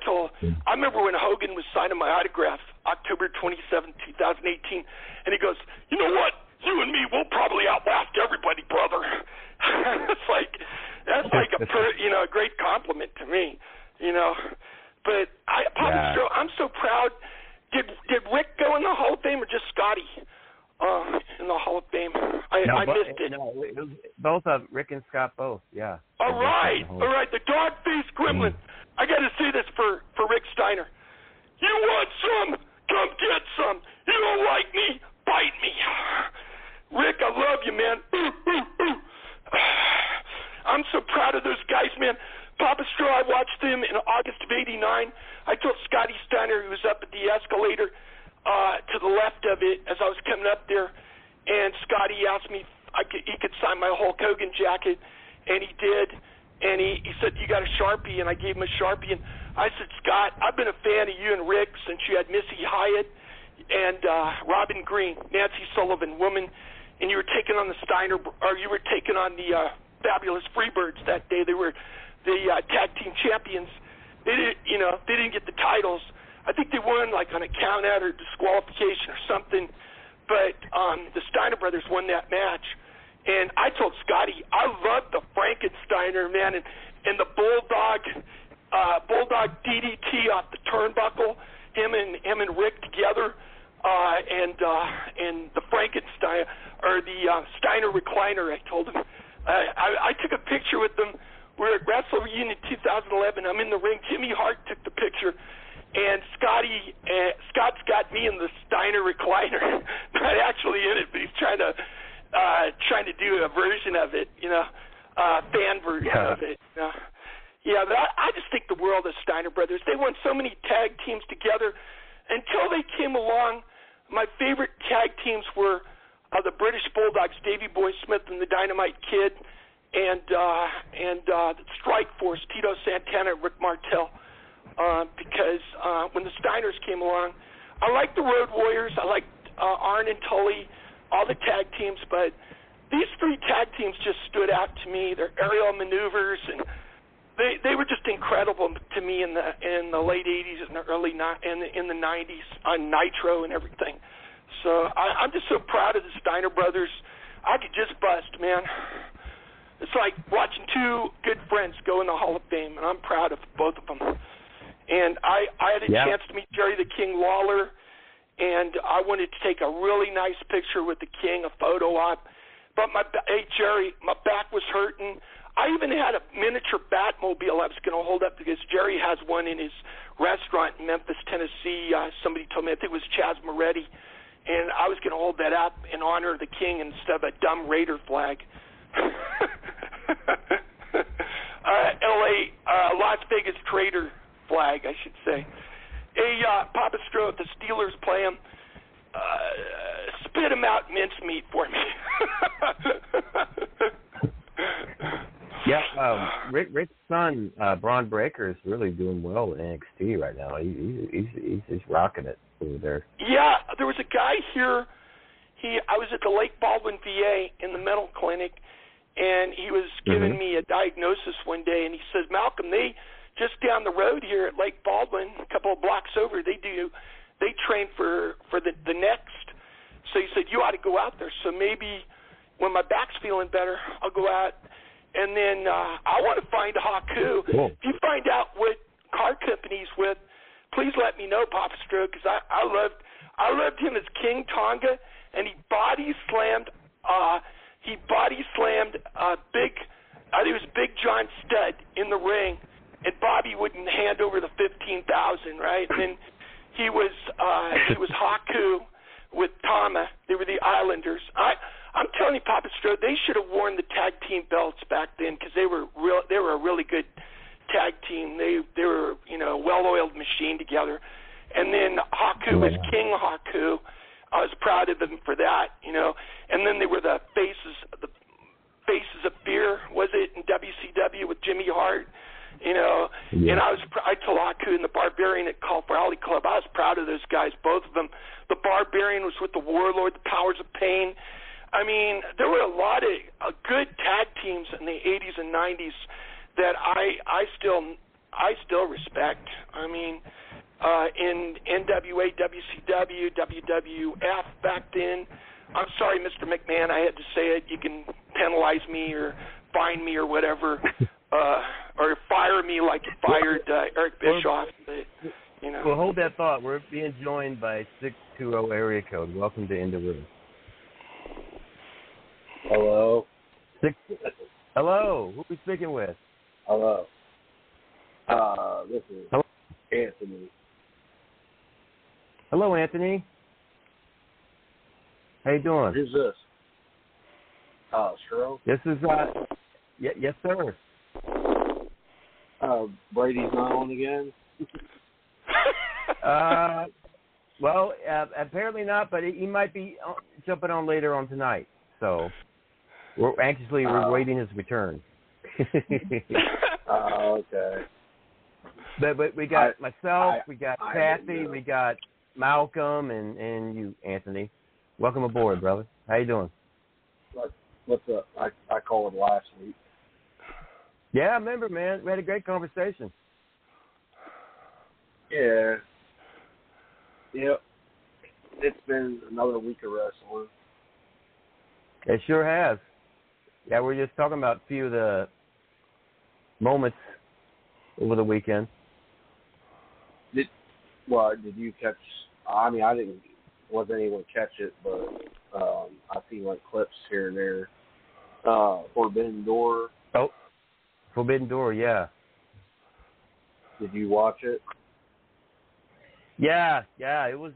remember when Hogan was signing my autograph, October 27, 2018, and he goes, you know what, you and me, we'll probably outlast everybody, brother. That's like a great compliment to me, you know. But I'm so proud. Did Rick go in the Hall of Fame or just Scotty in the Hall of Fame? I missed it. No, it was both of Rick and Scott both, yeah. All right, the dog-faced gremlin. I got to say this for Rick Steiner. You want some? Come get some. You don't like me? Bite me. Rick, I love you, man. Ooh. I'm so proud of those guys, man. Papa Stroh, I watched them in August of 89. I told Scotty Steiner, who was up at the escalator to the left of it as I was coming up there, and Scotty asked me if he could sign my Hulk Hogan jacket, and he did. And he said, you got a Sharpie? And I gave him a Sharpie. And I said, Scott, I've been a fan of you and Rick since you had Missy Hyatt and Robin Green, Nancy Sullivan, woman. And you were taking on the Steiner, or you were taking on the Fabulous Freebirds that day. They were the tag team champions. They didn't get the titles. I think they won like on a count out or disqualification or something. But the Steiner brothers won that match. And I told Scotty, I love the Frankensteiner, man, and the Bulldog DDT off the turnbuckle, him and Rick together, and the Frankenstein or the Steiner recliner. I told him, I took a picture with them. We were at WrestleMania 2011. I'm in the ring. Jimmy Hart took the picture. And Scott's got me in the Steiner recliner, not actually in it, but he's trying to do a version of it, fan version of it. Yeah, but I just think the world of Steiner brothers. They won so many tag teams together. Until they came along, my favorite tag teams were the British Bulldogs, Davey Boy Smith and the Dynamite Kid, and the Strike Force, Tito Santana and Rick Martel. Because when the Steiners came along, I liked the Road Warriors. I liked Arn and Tully, all the tag teams, but these three tag teams just stood out to me. Their aerial maneuvers, and they were just incredible to me in the late 80s and the early in the 90s on Nitro and everything. So I'm just so proud of the Steiner brothers. I could just bust, man. It's like watching two good friends go in the Hall of Fame, and I'm proud of both of them. And I had a chance to meet Jerry the King Lawler, and I wanted to take a really nice picture with the King, a photo op. But hey, Jerry, my back was hurting. I even had a miniature Batmobile I was going to hold up because Jerry has one in his restaurant in Memphis, Tennessee. Somebody told me, I think it was Chaz Moretti, and I was going to hold that up in honor of the King instead of a dumb Raider flag. L.A., Las Vegas Trader flag, I should say. Hey, Papa Stroh, if the Steelers play him, spit him out mincemeat for me. Yeah, Rick's son, Braun Breaker, is really doing well with NXT right now. He's rocking it over there. Yeah, there was a guy here. I was at the Lake Baldwin VA in the mental clinic, and he was giving me a diagnosis one day, and he says, Malcolm, they just down the road here at Lake Baldwin, a couple of blocks over, they train for the next. So he said, you ought to go out there. So maybe when my back's feeling better, I'll go out. And then I want to find Haku. Cool. If you find out what car company he's with, please let me know, Papa Stroh, because I loved him as King Tonga, and he body slammed big. I think it was Big John Studd in the ring. And Bobby wouldn't hand over the 15,000, right? And then he was Haku with Tama. They were the Islanders. I'm telling you, Papa Stroh, they should have worn the tag team belts back then because they were a really good tag team. They were a well-oiled machine together. And then Haku was King Haku. I was proud of them for that, And then they were the faces of fear. Was it in WCW with Jimmy Hart? And I told Haku and the Barbarian at Call for Alley Club, I was proud of those guys, both of them. The Barbarian was with the Warlord, the Powers of Pain. I mean, there were a lot of good tag teams in the 80s and 90s that I still respect. I mean, in NWA, WCW, WWF back then. I'm sorry, Mr. McMahon, I had to say it. You can penalize me or fine me or whatever. Or fire me like you fired Eric Bischoff. Well, hold that thought. We're being joined by 620 area code. Welcome to In the Room. Hello. Hello. Who are we speaking with? Hello. This is Anthony. Hello, Anthony. How you doing? Who's this? Oh, Stroh? This is yes, sir. Brady's not on again? Apparently not, but he might be jumping on later on tonight. So we're anxiously awaiting his return. Oh, okay. But we got myself, we got Kathy, we got Malcolm, and you, Anthony. Welcome aboard, brother. How you doing? What's up? I called last week. Yeah, I remember, man. We had a great conversation. Yeah. Yep. It's been another week of wrestling. It sure has. Yeah, we were just talking about a few of the moments over the weekend. Did you catch? I mean, I didn't. Wasn't anyone catch it? But I see like clips here and there. Forbidden Door. Oh, Forbidden Door. Yeah. Did you watch it? Yeah. It was.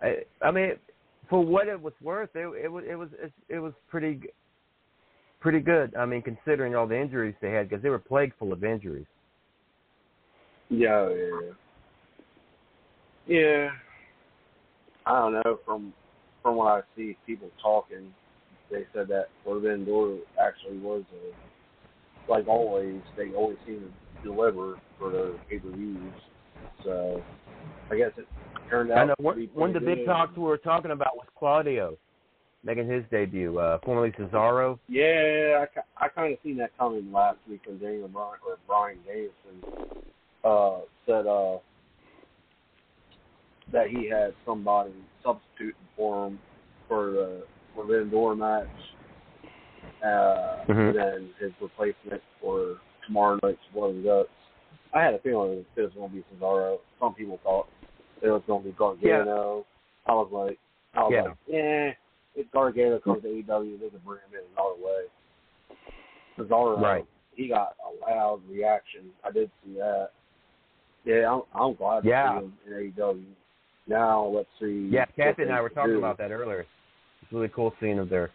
I mean, for what it was worth, it was pretty good. I mean, considering all the injuries they had, because they were plagued full of injuries. Yeah. I don't know. From what I see, people talking, they said that Forbidden Door actually was like always. They always seem to deliver for their pay-per-views. So I guess it turned out. I know one of the big talks we were talking about was Claudio making his debut, formerly Cesaro. Yeah, I kind of seen that coming last week when Bryan Danielson said that he had somebody substituting for him for the Forbidden Door match, and then his replacement for tomorrow night's Blood and Guts. I had a feeling it was going to be Cesaro. Some people thought it was going to be Gargano. Yeah. I was like, if Gargano comes to AEW, they can bring him in another way. Cesaro, right. He got a loud reaction. I did see that. Yeah, I'm glad to see him in AEW. Now, let's see. Yeah, Kathy and I were talking about that earlier. It's a really cool scene of there.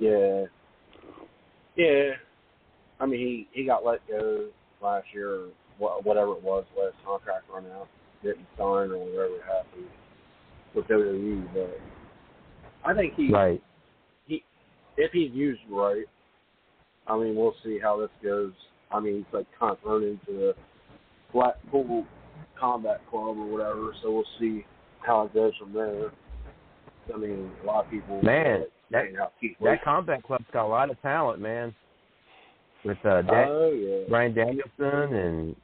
Yeah. Yeah. I mean, he got let go last year, whatever it was, last contract run out, didn't sign or whatever happened with WWE. But I think if he's used right, I mean, we'll see how this goes. I mean, he's like kind of thrown into the Blackpool Combat Club or whatever, so we'll see how it goes from there. I mean, a lot of people. Man, that Combat Club's got a lot of talent, man. With Bryan Danielson and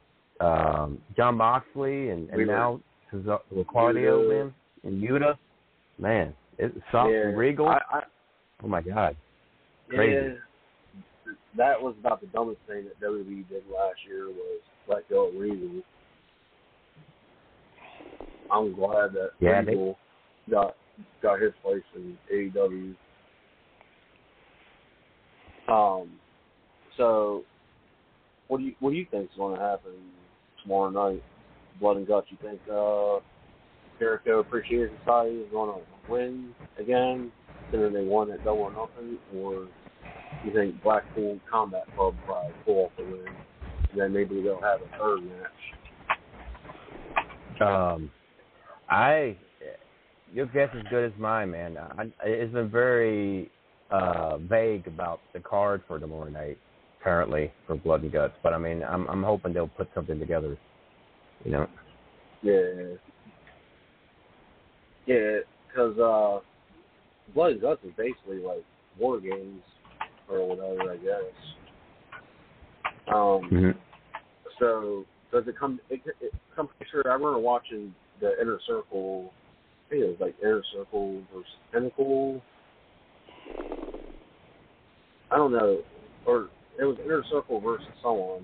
John Moxley and now Claudio and Yuta. Man, it's soft and Regal. Oh, my God. Crazy. Yeah, that was about the dumbest thing that WWE did last year was let go of Regal. I'm glad that Regal got his place in AEW. So, what do you think is going to happen tomorrow night? Blood and Guts. You think Jericho Appreciation Society is going to win again, considering they won at 0-0, or you think Blackpool Combat Club probably pull off the win, and then maybe they'll have a third match? Your guess is as good as mine, man. It's been very vague about the card for tomorrow night. Apparently for Blood and Guts, but I mean, I'm hoping they'll put something together, you know. Yeah, because Blood and Guts is basically like war games or whatever, I guess. So does it come? I'm pretty sure I remember watching the Inner Circle. I think it was like Inner Circle versus Pinnacle. I don't know, or it was Inner Circle versus someone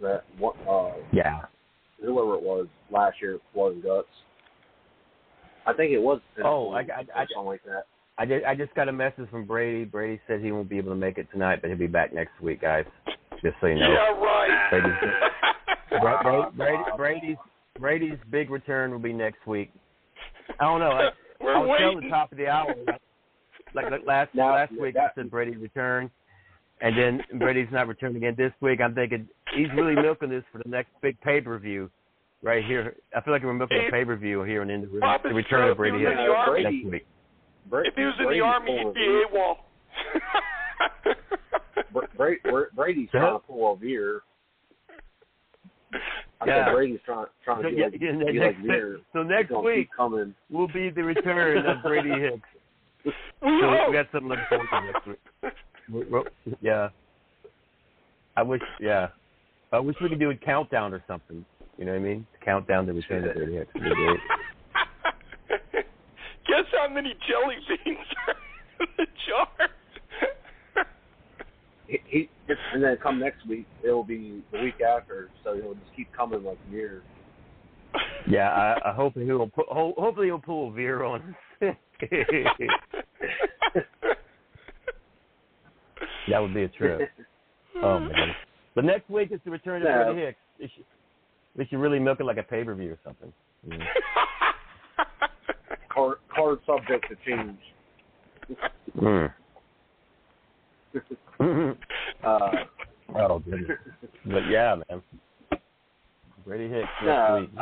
that whoever it was last year, Blood and Guts. I think it was something like that. I just got a message from Brady. Brady said he won't be able to make it tonight, but he'll be back next week, guys. Just so you know. Yeah, right. Brady's big return will be next week. I don't know. I was still at the top of the hour. Like last week, I said Brady return. And then Brady's not returning again this week. I'm thinking he's really milking this for the next big pay-per-view right here. I feel like we're milking a pay-per-view here and in the return of Brady next week. If he was in the Army, he'd be AWOL. Brady's trying to pull a Veer. I said Brady's trying to get like Veer. So next week will be the return of Brady Hicks. So we got something looking forward to next week. Yeah. I wish we could do a countdown or something. You know what I mean? Countdown to the return of Brady Hicks. Guess how many jelly beans are in the jar? And then come next week, it'll be the week after, so he'll just keep coming like Veer. Yeah, I hope he'll pull Veer on. That would be a trip. Oh man! But next week is the return of Brady Hicks. We should really milk it like a pay-per-view or something. Yeah. Card subject to change. But yeah, man. Brady Hicks next week. I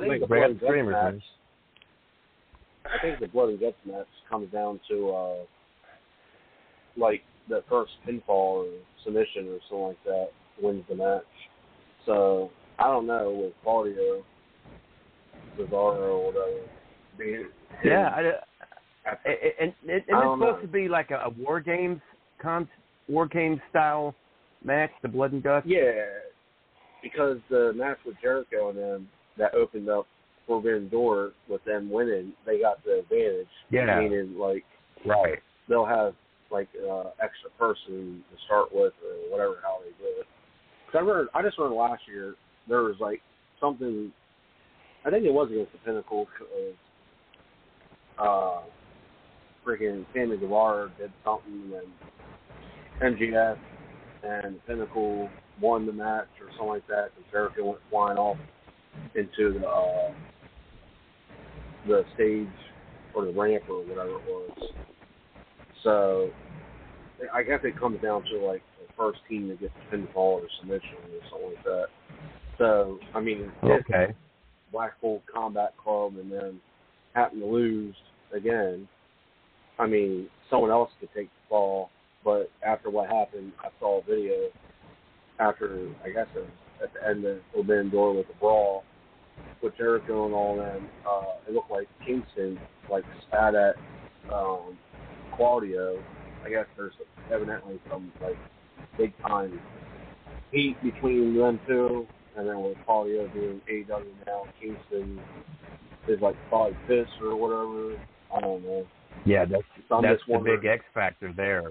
think bring up streamers, man. I think the Bloody Guts match comes down to like the first pinfall or submission or something like that wins the match. So I don't know with Claudio, Bizarro, or whatever. It's supposed to be like a War Games style match, the Blood and Guts? Yeah, because the match with Jericho and them that opened up Forbidden Door with them winning, they got the advantage. Yeah. Meaning, like, right. They'll have, like, extra person to start with or whatever how they do it. Because I just remember last year, there was, like, something, I think it was against the Pinnacle because freaking Sammy Guevara did something and MGF and Pinnacle won the match or something like that, and Jericho went flying off into the stage or the ramp or whatever it was. So I guess it comes down to like the first team that gets the pinfall or submission or something like that. So I mean, okay, Blackpool Combat Club and then happen to lose again. I mean, someone else could take the fall. But after what happened, I saw a video after, I guess, it was at the end of Forbidden Door with the brawl with Jericho and all them. It looked like Kingston, like, spat at Claudio. I guess there's evidently some, like, big-time heat between them two. And then with Claudio doing AEW now, Kingston is, like, probably pissed or whatever. I don't know. Yeah, that's the big X factor there,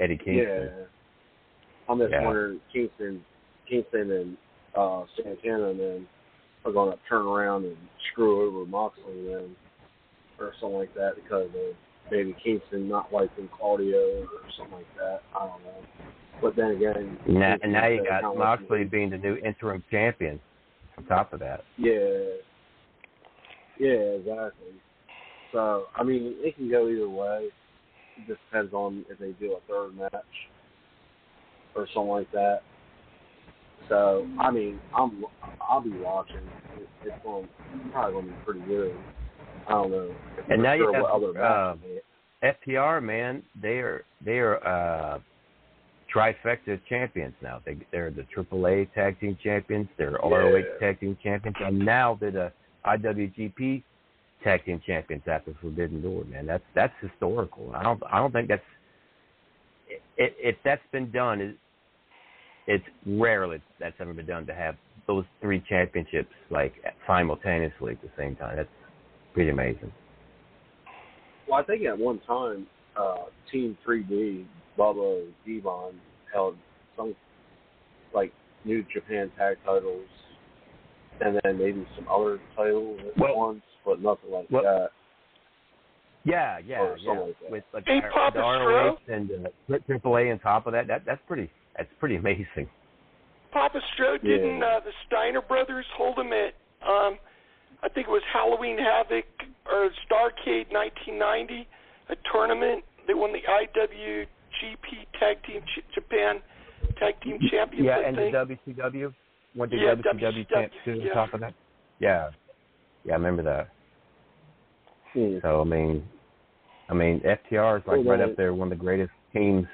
Eddie Kingston. Yeah, I'm just wondering Kingston and Santana and then are going to turn around and screw over Moxley and then, or something like that because of maybe Kingston not liking Claudio or something like that. I don't know. But then again, now you got Moxley being the new interim champion on top of that. Yeah, exactly. So, I mean, it can go either way. It just depends on if they do a third match or something like that. So, I mean, I'll be watching. It's probably going to be pretty good. I don't know. And now you have FTR, man. They are trifecta champions now. They're the AAA tag team champions. They're ROH tag team champions. And now they're the IWGP tag team champions after Forbidden Door, man. That's historical. I don't think that's if that's been done. It's rarely that's ever been done to have those three championships like simultaneously at the same time. That's pretty amazing. Well, I think at one time, Team 3D, Bubba D-Von held some like New Japan tag titles, and then maybe some other titles at once. But nothing like that. Yeah. Like that. With like the ROH and AAA on top of that, that's pretty amazing. Papa Stroh, didn't the Steiner brothers hold him at? I think it was Halloween Havoc or Starcade 1990, a tournament. They won the IWGP Tag Team Japan Tag Team Championship. Yeah, and the WCW won the WCW champ too on top of that. Yeah, I remember that. So I mean, FTR is like right up there, one of the greatest teams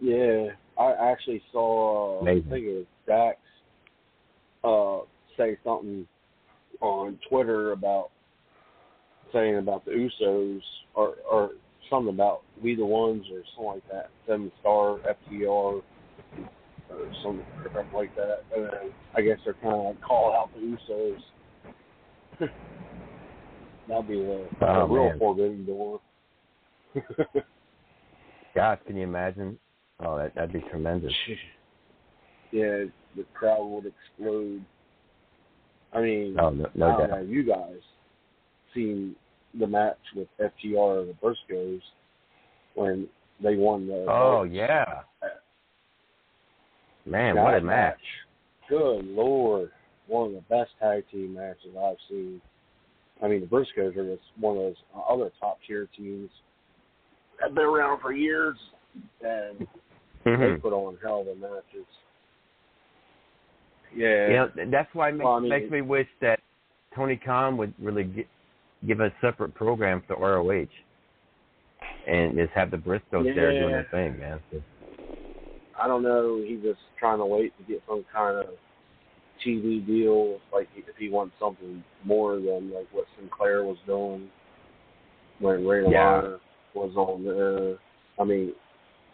Yeah, I actually saw, I think it was Dax, say something on Twitter about saying about the Usos or something about We the Ones or something like that, Seven Star, FTR, or something like that. And then I guess they're kind of like call out the Usos. That'd be a real Forbidden Door. God, can you imagine? Oh, that'd be tremendous. Yeah, the crowd would explode. I mean, I don't know, you guys seen the match with FTR and the Briscoes when they won the... Oh, yeah. Man, what a match. Good Lord. One of the best tag team matches I've seen. I mean, the Briscoes are just one of those other top-tier teams that have been around for years, and they put on hell of a matches. Yeah. You know, that's why it makes me wish that Tony Khan would really give a separate program for ROH and just have the Briscoes there doing their thing, man. I don't know. He's just trying to wait to get some kind of TV deal, like if he wants something more than like what Sinclair was doing when Ring of Honor was on there. I mean,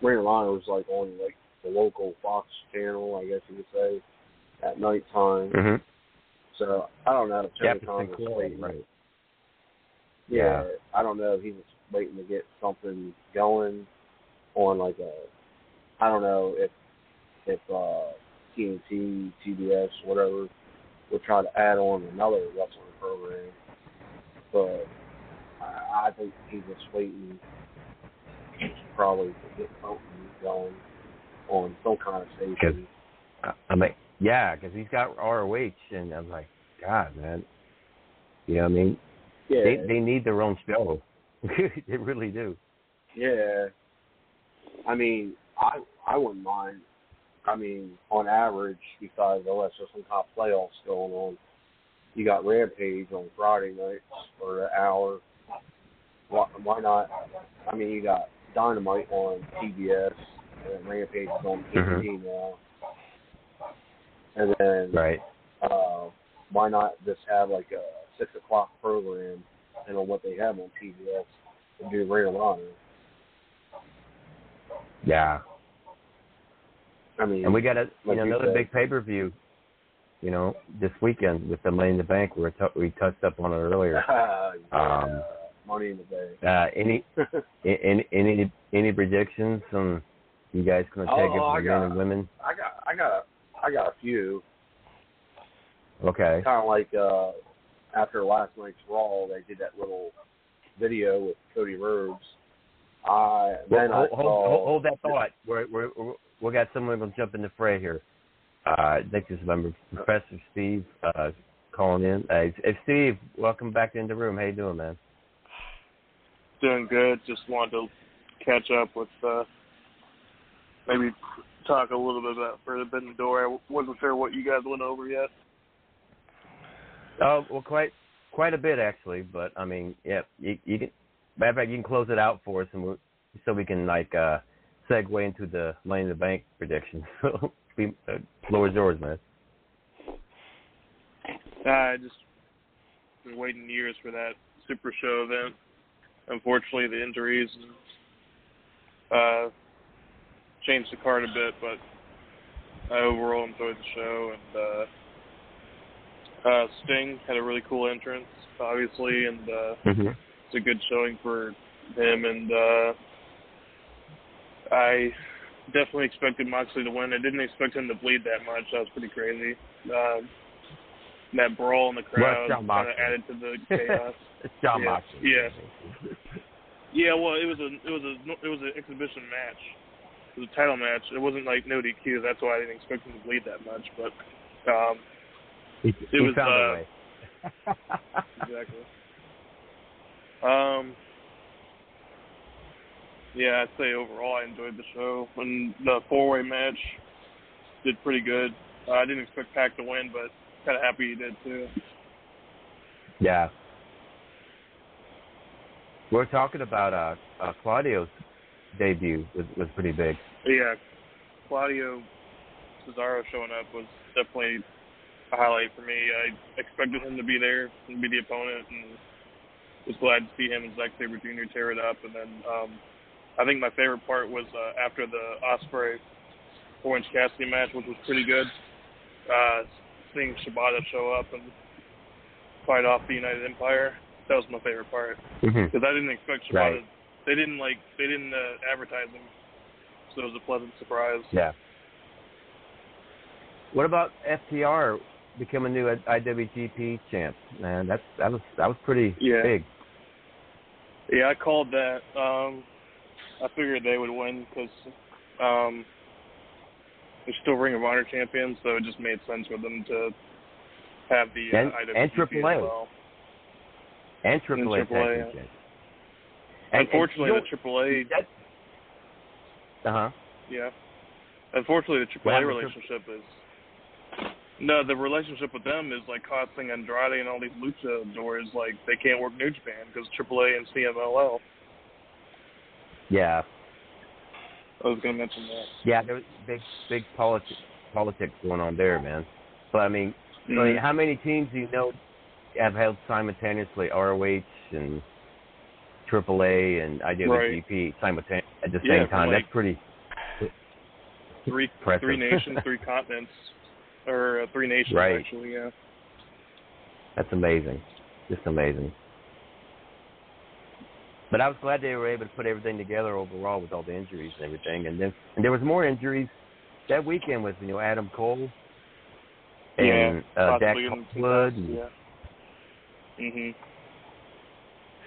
Ring of Honor was like on like the local Fox channel, I guess you could say, at nighttime. Mm-hmm. So I don't know. Right. Yeah, I don't know. He was waiting to get something going on like a, I don't know if TNT, TBS, whatever, will try to add on another wrestling program. But I think he's just waiting probably to get something going on some kind of station. I'm like, yeah, because he's got ROH, and I'm like, God, man. You know what I mean? Yeah. They need their own show. They really do. Yeah. I mean, I wouldn't mind. I mean, on average, besides there's some top playoffs going on. You got Rampage on Friday night for an hour. Why not? I mean, you got Dynamite on TBS, and Rampage is on TNT now. And then, why not just have like a 6 o'clock program and on what they have on TBS and do Ring of Honor? Yeah. I mean, and we got another big pay-per-view, this weekend with the Money in the Bank. We touched up on it earlier. Money in the Bank. Any predictions on you guys going to take it for men and women? I got a few. Okay. Kind of like after last night's Raw, they did that little video with Cody Rhodes. Hold that thought. We got someone going to jump in the fray here. I think this is Professor Steve calling in. Hey, Steve, welcome back into the room. How you doing, man? Doing good. Just wanted to catch up with maybe talk a little bit about Forbidden Door. I wasn't sure what you guys went over yet. Oh, well, quite a bit, actually. But, I mean, yeah, you can. Matter of fact, you can close it out for us, and we can segue into the Money in the Bank prediction. So, floor is yours, man. I just been waiting years for that Super Show event. Unfortunately, the injuries changed the card a bit, but I overall enjoyed the show. And Sting had a really cool entrance, obviously, and a good showing for him, and I definitely expected Moxley to win. I didn't expect him to bleed that much. That was pretty crazy. That brawl in the crowd kind of added to the chaos. It's John Moxley. Yeah. Yeah. Well, it was an exhibition match. It was a title match. It wasn't like no DQ. That's why I didn't expect him to bleed that much. But it was. Found a way. Exactly. Yeah, I'd say overall I enjoyed the show. And the four-way match did pretty good. I didn't expect Pac to win, but kind of happy he did too. Yeah. We're talking about Claudio's debut was pretty big. Yeah, Claudio Cesaro showing up was definitely a highlight for me. I expected him to be there and be the opponent, and was glad to see him and Zack Sabre Jr. tear it up. And then I think my favorite part was after the Ospreay Orange Cassidy match, which was pretty good. Seeing Shibata show up and fight off the United Empire, that was my favorite part, because I didn't expect Shibata. Right. They didn't advertise him, so it was a pleasant surprise. Yeah. What about FTR becoming new IWGP champ? Man, that was pretty big. Yeah, I called that. I figured they would win because they're still Ring of Honor champions, so it just made sense for them to have the IWGP and AAA. As well. And AAA. Unfortunately, the AAA. Yeah. Unfortunately, the AAA relationship the relationship with them is like costing Andrade and all these luchadors, like they can't work New Japan because AAA and CMLL. Yeah. I was going to mention that. Yeah, there was big politics going on there, man. But I mean, how many teams do you know have held simultaneously ROH and AAA and IWGP simultaneously at the same time? Like, that's pretty. Three nations, three continents, or three nations actually. Yeah, that's amazing, just amazing. But I was glad they were able to put everything together overall with all the injuries and everything. And then there was more injuries that weekend with Adam Cole and Dax Blood. Yeah. Mhm.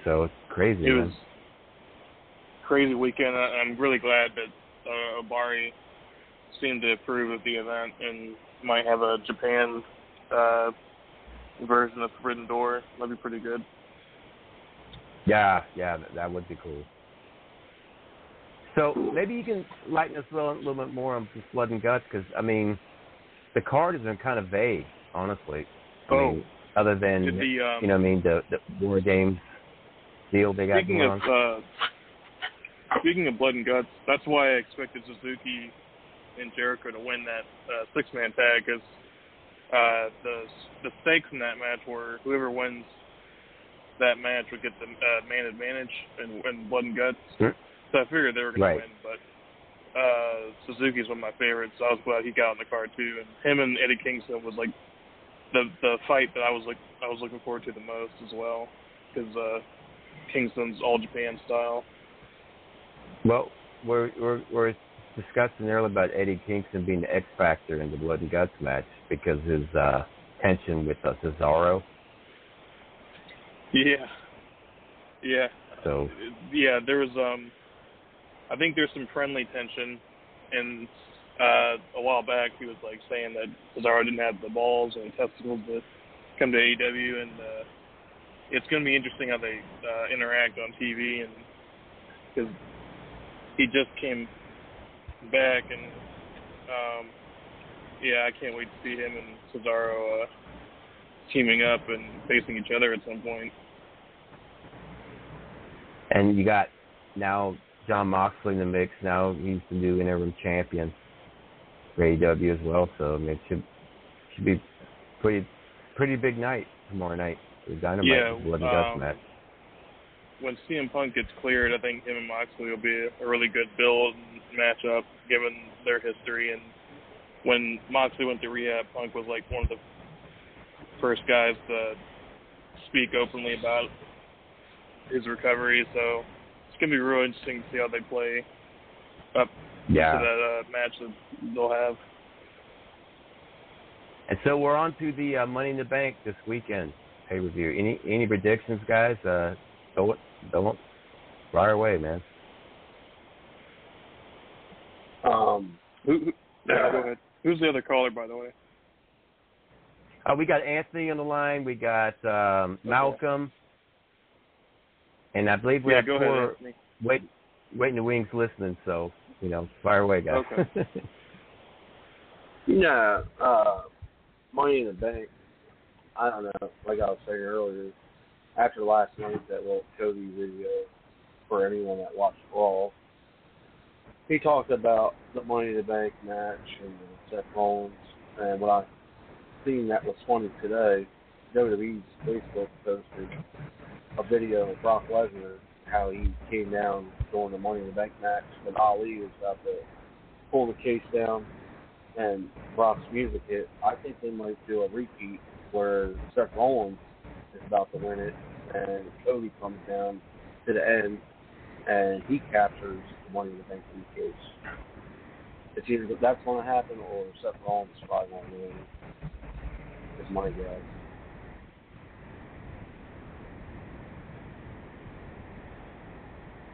So it's crazy. It was crazy weekend. I'm really glad that Obari seemed to approve of the event and might have a Japan version of Forbidden Door. That'd be pretty good. Yeah, that would be cool. So maybe you can lighten us a little bit more on Blood and Guts, because the card has been kind of vague, honestly. Other than the War Games deal they got going on. Speaking of Blood and Guts, that's why I expected Suzuki and Jericho to win that six-man tag, because the stakes in that match were whoever wins that match would get the man advantage and Blood and Guts. Sure. So I figured they were going to win, but Suzuki's one of my favorites, so I was glad he got on the card too. And him and Eddie Kingston was like the fight that I was looking forward to the most as well, because Kingston's All Japan style. Well, we're discussing earlier about Eddie Kingston being the X factor in the Blood and Guts match because his tension with Cesaro. Yeah. So yeah, there was I think there's some friendly tension, and a while back he was like saying that Cesaro didn't have the balls and testicles to come to AEW, and it's going to be interesting how they interact on TV, and because he just came back, and I can't wait to see him and Cesaro teaming up and facing each other at some point. And you got now John Moxley in the mix. Now he's the new interim champion for AEW as well. So it should be pretty big night tomorrow night for Dynamite. Yeah, Blood and Guts match. When CM Punk gets cleared, I think him and Moxley will be a really good build and matchup given their history. And when Moxley went to rehab, Punk was like one of the first guys to speak openly about his recovery. So it's going to be real interesting to see how they play up to that match that they'll have. And so we're on to the Money in the Bank this weekend pay-per-view. Any predictions, guys? Don't right away, man. Go ahead. Who's the other caller, by the way? We got Anthony on the line. We got Malcolm, and I believe we have four waiting the wings listening. So fire away, guys. Okay. Money in the Bank. I don't know. Like I was saying earlier, after last night, that little Cody video for anyone that watched Raw, he talked about the Money in the Bank match and Seth Rollins, and what I seen that was funny today. WWE's Facebook posted a video of Brock Lesnar, how he came down during the Money in the Bank match when Ali was about to pull the case down and Brock's music hit. I think they might do a repeat where Seth Rollins is about to win it and Cody comes down to the end and he captures the Money in the Bank briefcase. It's either that's going to happen or Seth Rollins is probably going to win it. It's my guess.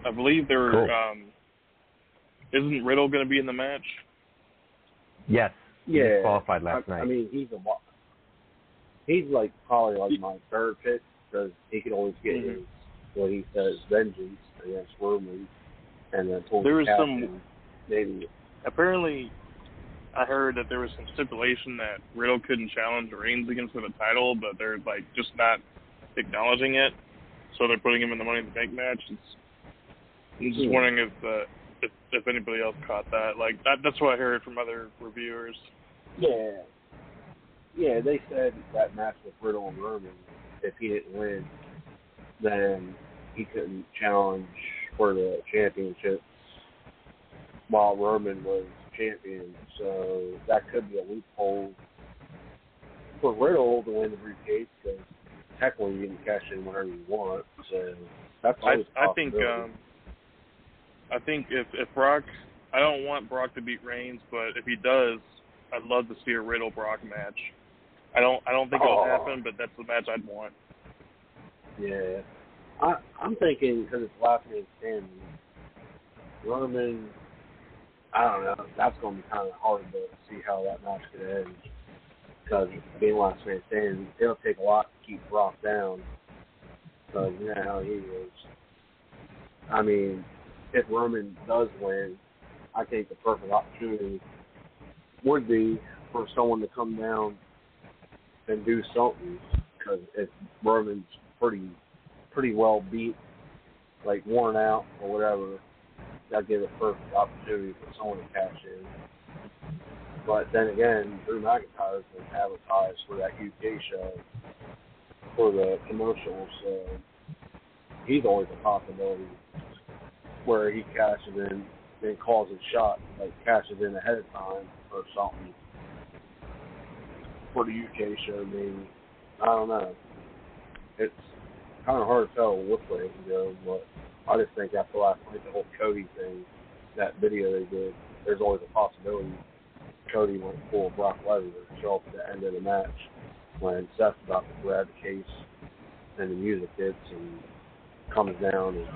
I believe there cool. Isn't Riddle going to be in the match? Yes. Yeah. He qualified last night. I mean, he's like probably like my third pick because he can always get his what he says vengeance against Roman, and then there was some maybe. Apparently, I heard that there was some stipulation that Riddle couldn't challenge Reigns against for the title, but they're like just not acknowledging it, so they're putting him in the Money in the Bank match. I'm just wondering if anybody else caught that. Like that's what I heard from other reviewers. Yeah. They said that match with Riddle and Roman, if he didn't win, then he couldn't challenge for the championships while Roman was champion. So that could be a loophole for Riddle to win the briefcase because technically you can cash in whenever you want. So that's always a possibility. I think if Brock, I don't want Brock to beat Reigns, but if he does, I'd love to see a Riddle Brock match. I don't think it'll happen, but that's the match I'd want. Yeah, I'm thinking because it's last man standing. Roman, I don't know. That's going to be kind of hard to see how that match could end because being last man standing, it'll take a lot to keep Brock down. Because you know how he is. I mean, if Roman does win, I think the perfect opportunity would be for someone to come down and do something because Roman's pretty well beat, like worn out or whatever, that'd give a perfect opportunity for someone to cash in. But then again, Drew McIntyre's been advertised for that UK show for the commercials, so he's always a possibility where he cashes in, then calls his shot, like cashes in ahead of time or something for the UK show. Maybe I don't know. It's kind of hard to tell which way it can go, but I just think after last night, the whole Cody thing, that video they did, there's always a possibility Cody went full Brock Lesnar to show up at the end of the match when Seth's about to grab the case and the music hits and comes down and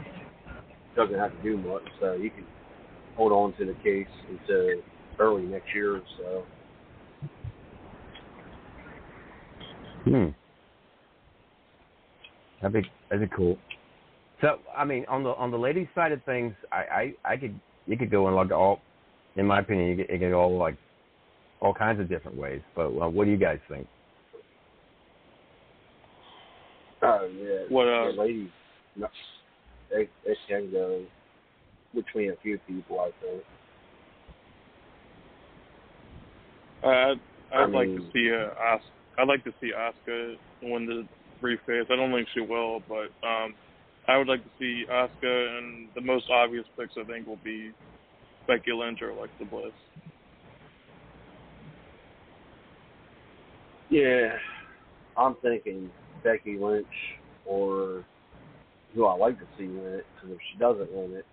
doesn't have to do much, so you can hold on to the case until early next year or so. That'd be cool. So, I mean, on the ladies' side of things, you could go in like all, in my opinion, you could go all kinds of different ways. But what do you guys think? Oh yeah, the ladies. No. They can go between a few people, I think. I'd like to see Asuka win the briefcase. I don't think she will, but I would like to see Asuka, and the most obvious picks I think will be Becky Lynch or Alexa Bliss. Yeah, I'm thinking Becky Lynch or who I like to see win it, because if she doesn't win it,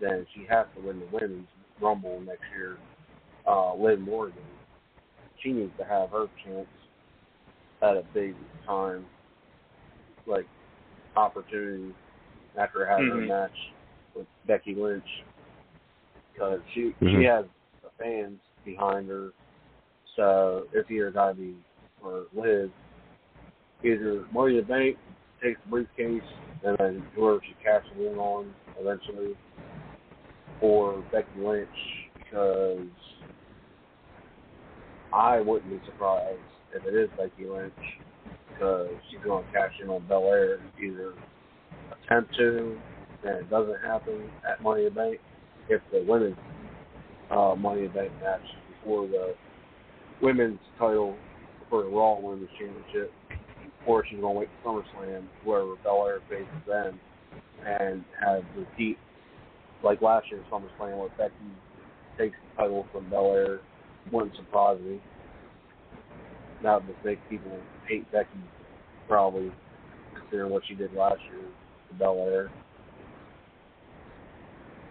then she has to win the Women's Rumble next year. Liv Morgan, she needs to have her chance at a big time, like, opportunity after having her match with Becky Lynch, because she has the fans behind her, so it's either got to be for Liv, either Money in the Bank takes the briefcase, and then whoever she cashes in on eventually, or Becky Lynch, because I wouldn't be surprised if it is Becky Lynch, because she's going to cash in on Belair, either attempt to, and it doesn't happen at Money in the Bank, if the women's Money in the Bank match before the women's title for the Raw Women's Championship, or she's going to wait for SummerSlam, where Bel Air faces them, and have the deep, like last year's SummerSlam, where Becky takes the title from Bel Air. Wouldn't surprise me. Not to make people hate Becky, probably, considering what she did last year to Bel Air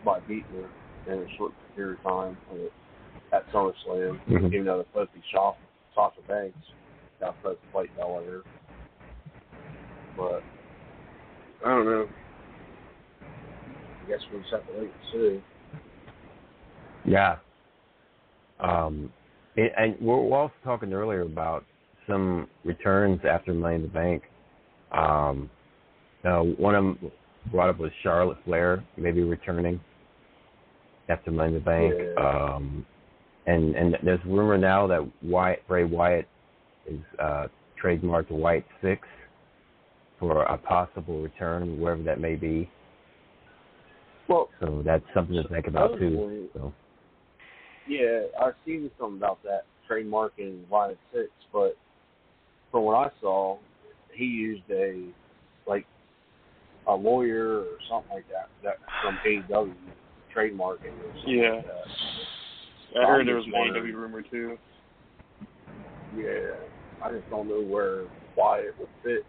by beating her in a short period of time at SummerSlam, even though they're supposed to be Sasha Banks, not supposed to fight Bel Air. But I don't know. I guess we'll just have to wait and see. Yeah. And we're also talking earlier about some returns after Money in the Bank. One of them brought up was Charlotte Flair maybe returning after Money in the Bank. Yeah. And there's rumor now that Bray Wyatt is trademarked Wyatt 6 for a possible return, wherever that may be. Well, so that's something to think about too. So. Yeah, I've seen something about that trademarking Wyatt 6, but from what I saw, he used a lawyer or something like that from AEW trademarking or something. Yeah, like that. I heard there was an AEW rumor too. Yeah, I just don't know where Wyatt would fit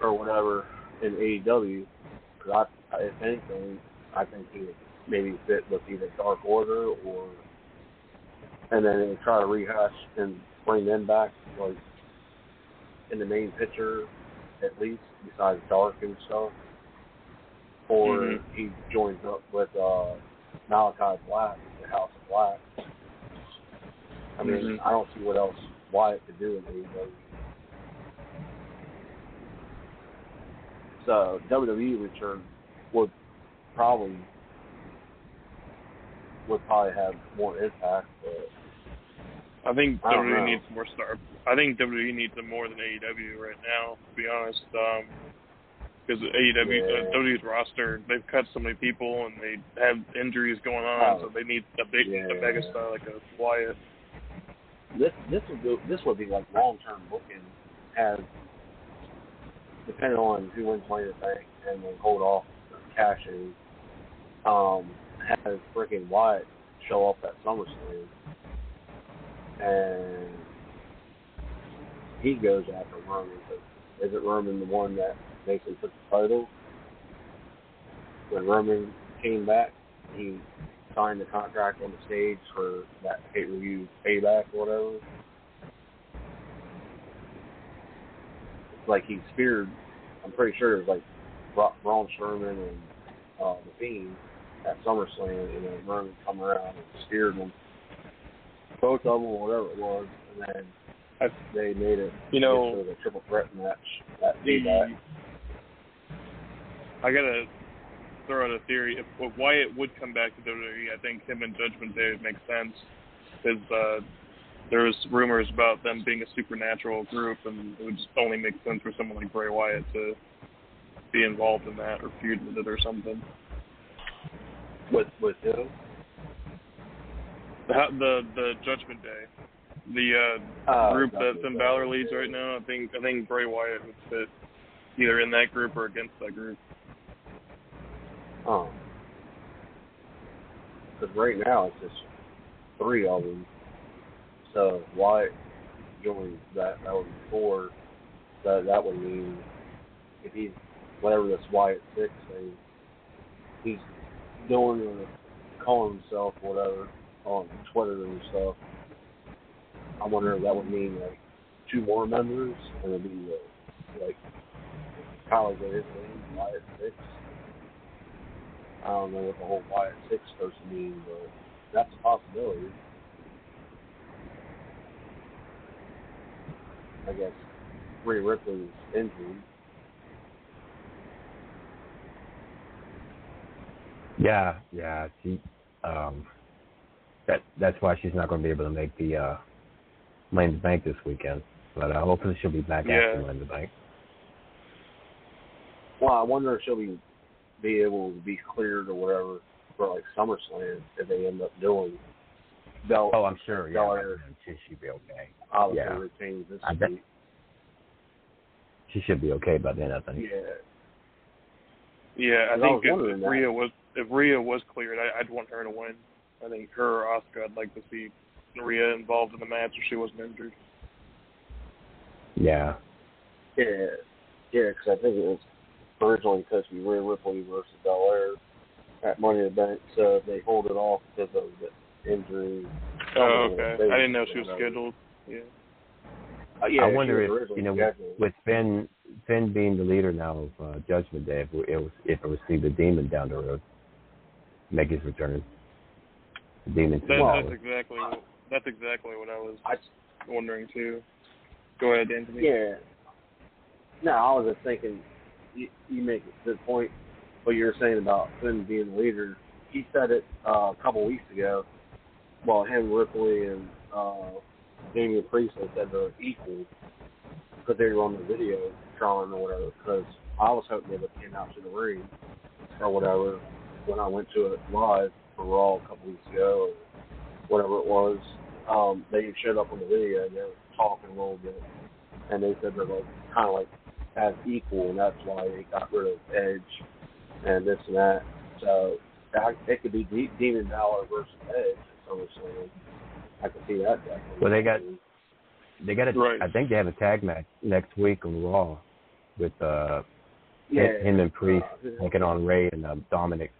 or whatever in AEW. Because if anything, I think he would maybe fit with either Dark Order and then they try to rehash and bring them back, like, in the main picture, at least, besides Dark and stuff. Or he joins up with Malachi Black, the House of Black. I mean, I don't see what else Wyatt could do in AEW. So, WWE return would probably have more impact, but I think WWE needs more star. I think WWE needs them more than AEW right now, to be honest. Because WWE's roster, they've cut so many people and they have injuries going on, so they need a megastar like a Wyatt. This would be like long-term booking, as depending on who wins Money in the Bank and then hold off cashing. Has freaking Wyatt show up at SummerSlam, and he goes after Roman. But isn't Roman the one that basically took the title? When Roman came back, he signed the contract on the stage for that pay-per-view payback or whatever. It's like he speared, I'm pretty sure it was like Braun Strowman and The Fiend at SummerSlam, and then Roman come around and steered them, both of them, whatever it was, and then they made it, the triple threat match that payback. I gotta throw out a theory. If Wyatt would come back to WWE, I think him and Judgment Day would make sense, because there was rumors about them being a supernatural group, and it would just only make sense for someone like Bray Wyatt to be involved in that or feud with it or something. With who? The Judgment Day, the group that Finn Balor leads right now. I think Bray Wyatt would fit either in that group or against that group. Oh, because right now it's just three of them. So Wyatt joins that would be four. So that would mean if he's whatever this Wyatt 6 thing, he's doing and calling himself whatever on Twitter and stuff. I wonder if that would mean like two more members, and it'd be like Kyle Gates and Wyatt 6. I don't know what the whole Wyatt 6 is supposed to mean, but that's a possibility. I guess Rhea Ripley's injury. Yeah. She, that's why she's not going to be able to make the Money in the Bank this weekend. But hopefully she'll be back after Money in the Bank. Well, I wonder if she'll be able to be cleared or whatever for like SummerSlam if they end up doing. Oh, I'm sure. Yeah, she should be okay. She should be okay by then, I think. Yeah, I think if Rhea was cleared, I'd want her to win. I think her or Asuka, I'd like to see Rhea involved in the match if she wasn't injured. Yeah, because I think it was originally supposed to be Rhea Ripley versus Belair at Money in the Bank, so they hold it off because of the injury. Oh, okay. I didn't know she was scheduled. Yeah. I wonder if, with Finn being the leader now of Judgment Day, if it was see the demon down the road make his return. The demon. That's exactly what I was wondering too. Go ahead, Anthony. Yeah. No, I was just thinking you make a good point. What you were saying about Finn being the leader, he said it a couple weeks ago. Well, him, Ripley, and Damian Priest said they're equal because they were on the video drawing or whatever. Because I was hoping they would pan out to the ring or whatever when I went to it live for Raw a couple weeks ago or whatever it was. They showed up on the video and they were talking a little bit, and they said they're like kind of like as equal, and that's why they got rid of Edge and this and that. So it could be Demon Valor versus Edge. Obviously, I could see that definitely. Well, they got right. I think they have a tag match next week on Raw with him and Priest taking on Ray and Dominic.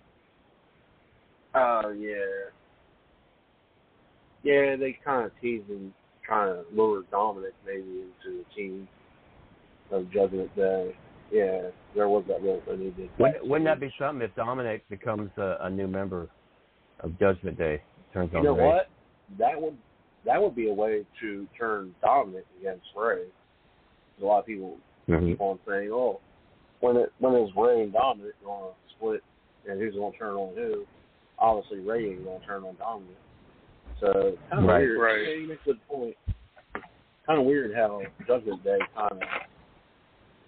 Oh, yeah. Yeah, they kind of teased him, trying to lure Dominic maybe into the team of Judgment Day. Yeah, there was that role. Wouldn't that be something if Dominic becomes a new member of Judgment Day? Turns on Ray. What? That would be a way to turn Dominic against Ray. A lot of people keep on saying, "Oh, when is Ray and Dominic going to split, and who's going to turn on who?" Obviously, Ray ain't going to turn on Dominic. So kind of weird. Right. Yeah, you make a good point. Kind of weird how Judgment Day kind of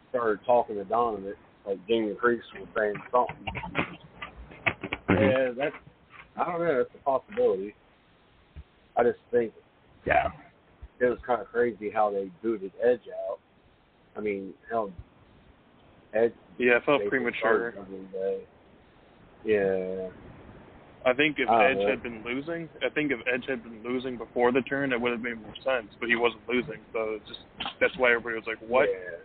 started talking to Dominic, like Damian Priest was saying something. Yeah, I don't know. That's a possibility. I just think it was kind of crazy how they booted Edge out. I mean, hell, Edge. Yeah, it felt premature. Yeah. I think if Edge had been losing before the turn, it would have made more sense. But he wasn't losing, so it's just that's why everybody was like, "What?" Yeah.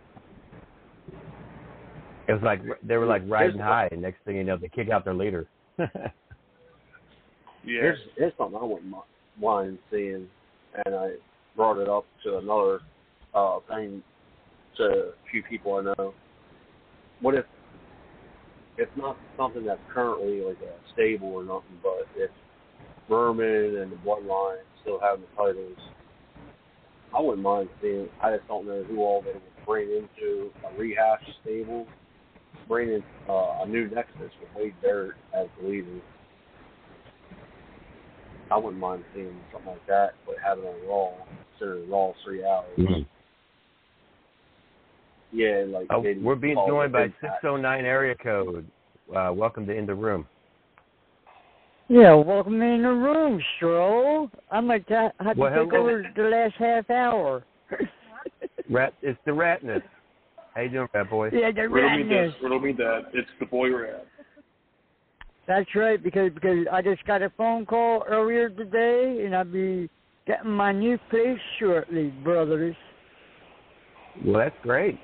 It was like they were like riding high, and next thing you know, they kick out their leader. Yeah. Here's something I wouldn't mind seeing, and I brought it up to another thing to a few people I know. What if it's not something that's currently like a stable or nothing, but if Roman and the Bloodline still have the titles, I wouldn't mind seeing. I just don't know who all they would bring into a rehash stable, bring in a new nexus with Wade Barrett as the leader. I wouldn't mind seeing something like that, but having it on Raw, considering Raw 3 hours. Mm-hmm. Yeah, like we're being joined by 609 area code. Welcome to In the Room. Yeah, welcome to In the Room, Stroll. I'm like to have to take over the last half hour. It's the ratness. How you doing, Rat Boy? Yeah, the ratness. Riddle me that. It's the boy rat. That's right, because I just got a phone call earlier today, and I'll be getting my new place shortly, brothers. Well, that's great.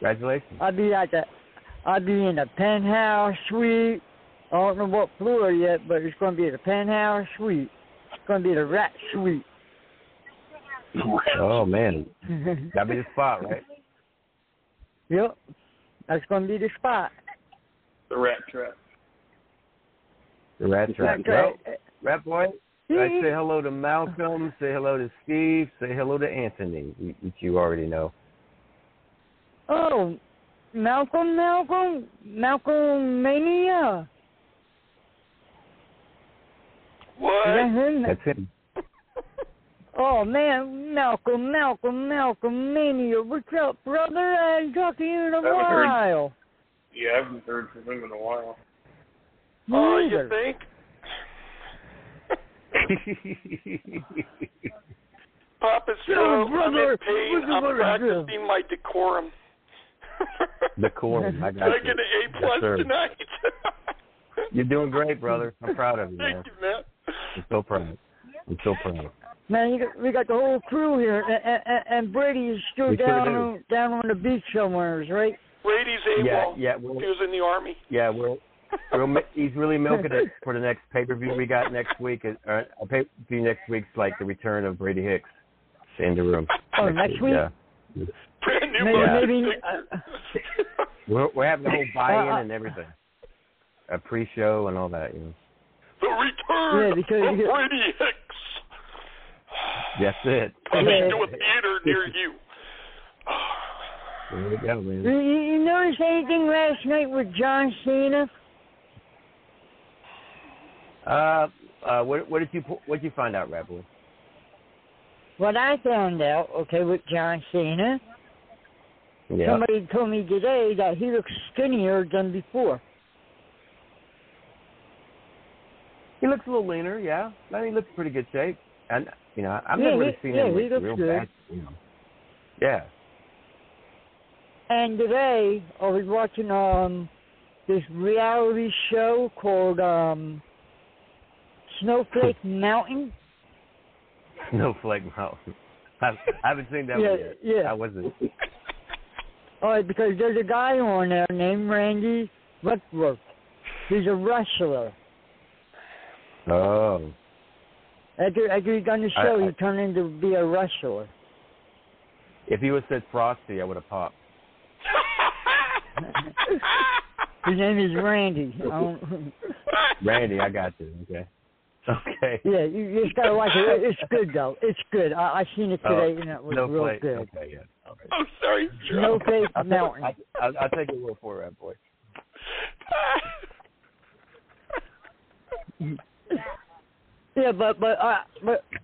Congratulations. I'll be in a penthouse suite. I don't know what floor yet, but it's going to be the penthouse suite. It's going to be the rat suite. Oh, man. That'll be the spot, right? Yep. That's going to be the spot. The rat trap. The rat trap. Rat Boy, say hello to Malcolm, say hello to Steve, say hello to Anthony, which you already know. Oh, Malcolm Mania. What? That's him. Oh, man, Malcolm Mania. What's up, brother? I ain't talked to you in a while. Yeah, I haven't heard from him in a while. Oh, you think? Papa's show, I'm in pain. I'm practicing my decorum. Decorum, I got you. Did I get an A-plus tonight? You're doing great, brother. I'm proud of you, man. Thank you, man. I'm so proud. Man, we got the whole crew here, and Brady is still down on the beach somewhere, right? Brady's AWOL. Yeah, he was in the Army. Yeah, he's really milking it for the next pay-per-view we got next week. A pay-per-view next week's like the return of Brady Hicks in the room. Oh, next week? Yeah. Brand new We're having the whole buy-in and everything. A pre-show and all that, you know. The return of Brady Hicks. That's it. Coming to a theater near you. There we go, man. You notice anything last night with John Cena? What did you find out, Rapidly? What I found out, with John Cena, somebody told me today that he looks skinnier than before. He looks a little leaner, yeah. I mean, he looks in pretty good shape. And, you know, I've never really seen him with real bad, you know. Yeah. And today, I was watching this reality show called Snowflake Mountain. Snowflake Mountain. I haven't seen that one yet. Yeah. I wasn't. All right, because there's a guy on there named Randy Wentworth. He's a wrestler. Oh. After he done the show, he turned into be a wrestler. If he would have said Frosty, I would have popped. His name is Randy. Randy, I got you. Okay. Yeah, you just gotta watch it. It's good though. It's good. I seen it today, and it was real good. Okay, yeah. All right. I'm sorry. Snowflake Mountain. I'll take a little for that boy. Yeah, but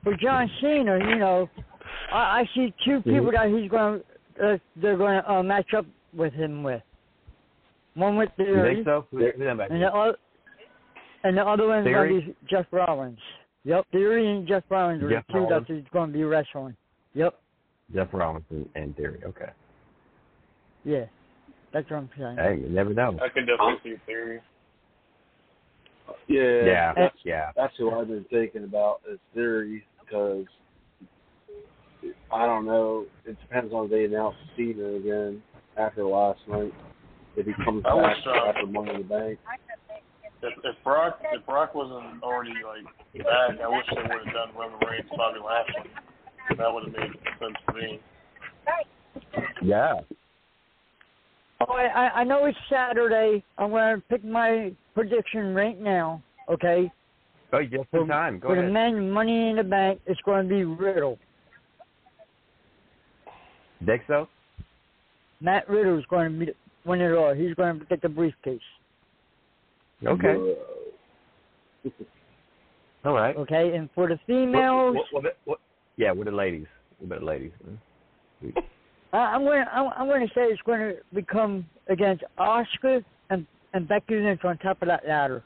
for John Cena, you know, I see two people that they're going to match up with him with. One with Theory. You think so? And the other one is Jeff Rollins. Yep, Theory and Jeff Rollins are the two that he's going to be wrestling. Yep. Jeff Rollins and Theory. Okay. Yeah, that's what I'm saying. Hey, you never know. I can definitely see Theory. Yeah. That's who I've been thinking about is Theory, because I don't know. It depends on if they announce Cena again after last night. If he comes back after Money in the Bank. If Brock wasn't already back, I wish they would have done Roman Reigns, Bobby Lashley. That would have made sense to me. Yeah. Oh, I know it's Saturday. I'm going to pick my prediction right now, okay? Oh, just in time. Go ahead. For the Money in the Bank, it's going to be Riddle. Think so? Matt Riddle is going to win it all. He's going to get the briefcase. Okay. All right. Okay, and for the females... What the ladies? What about the ladies? I'm going to say it's going to become against Asuka and Becky Lynch on top of that ladder.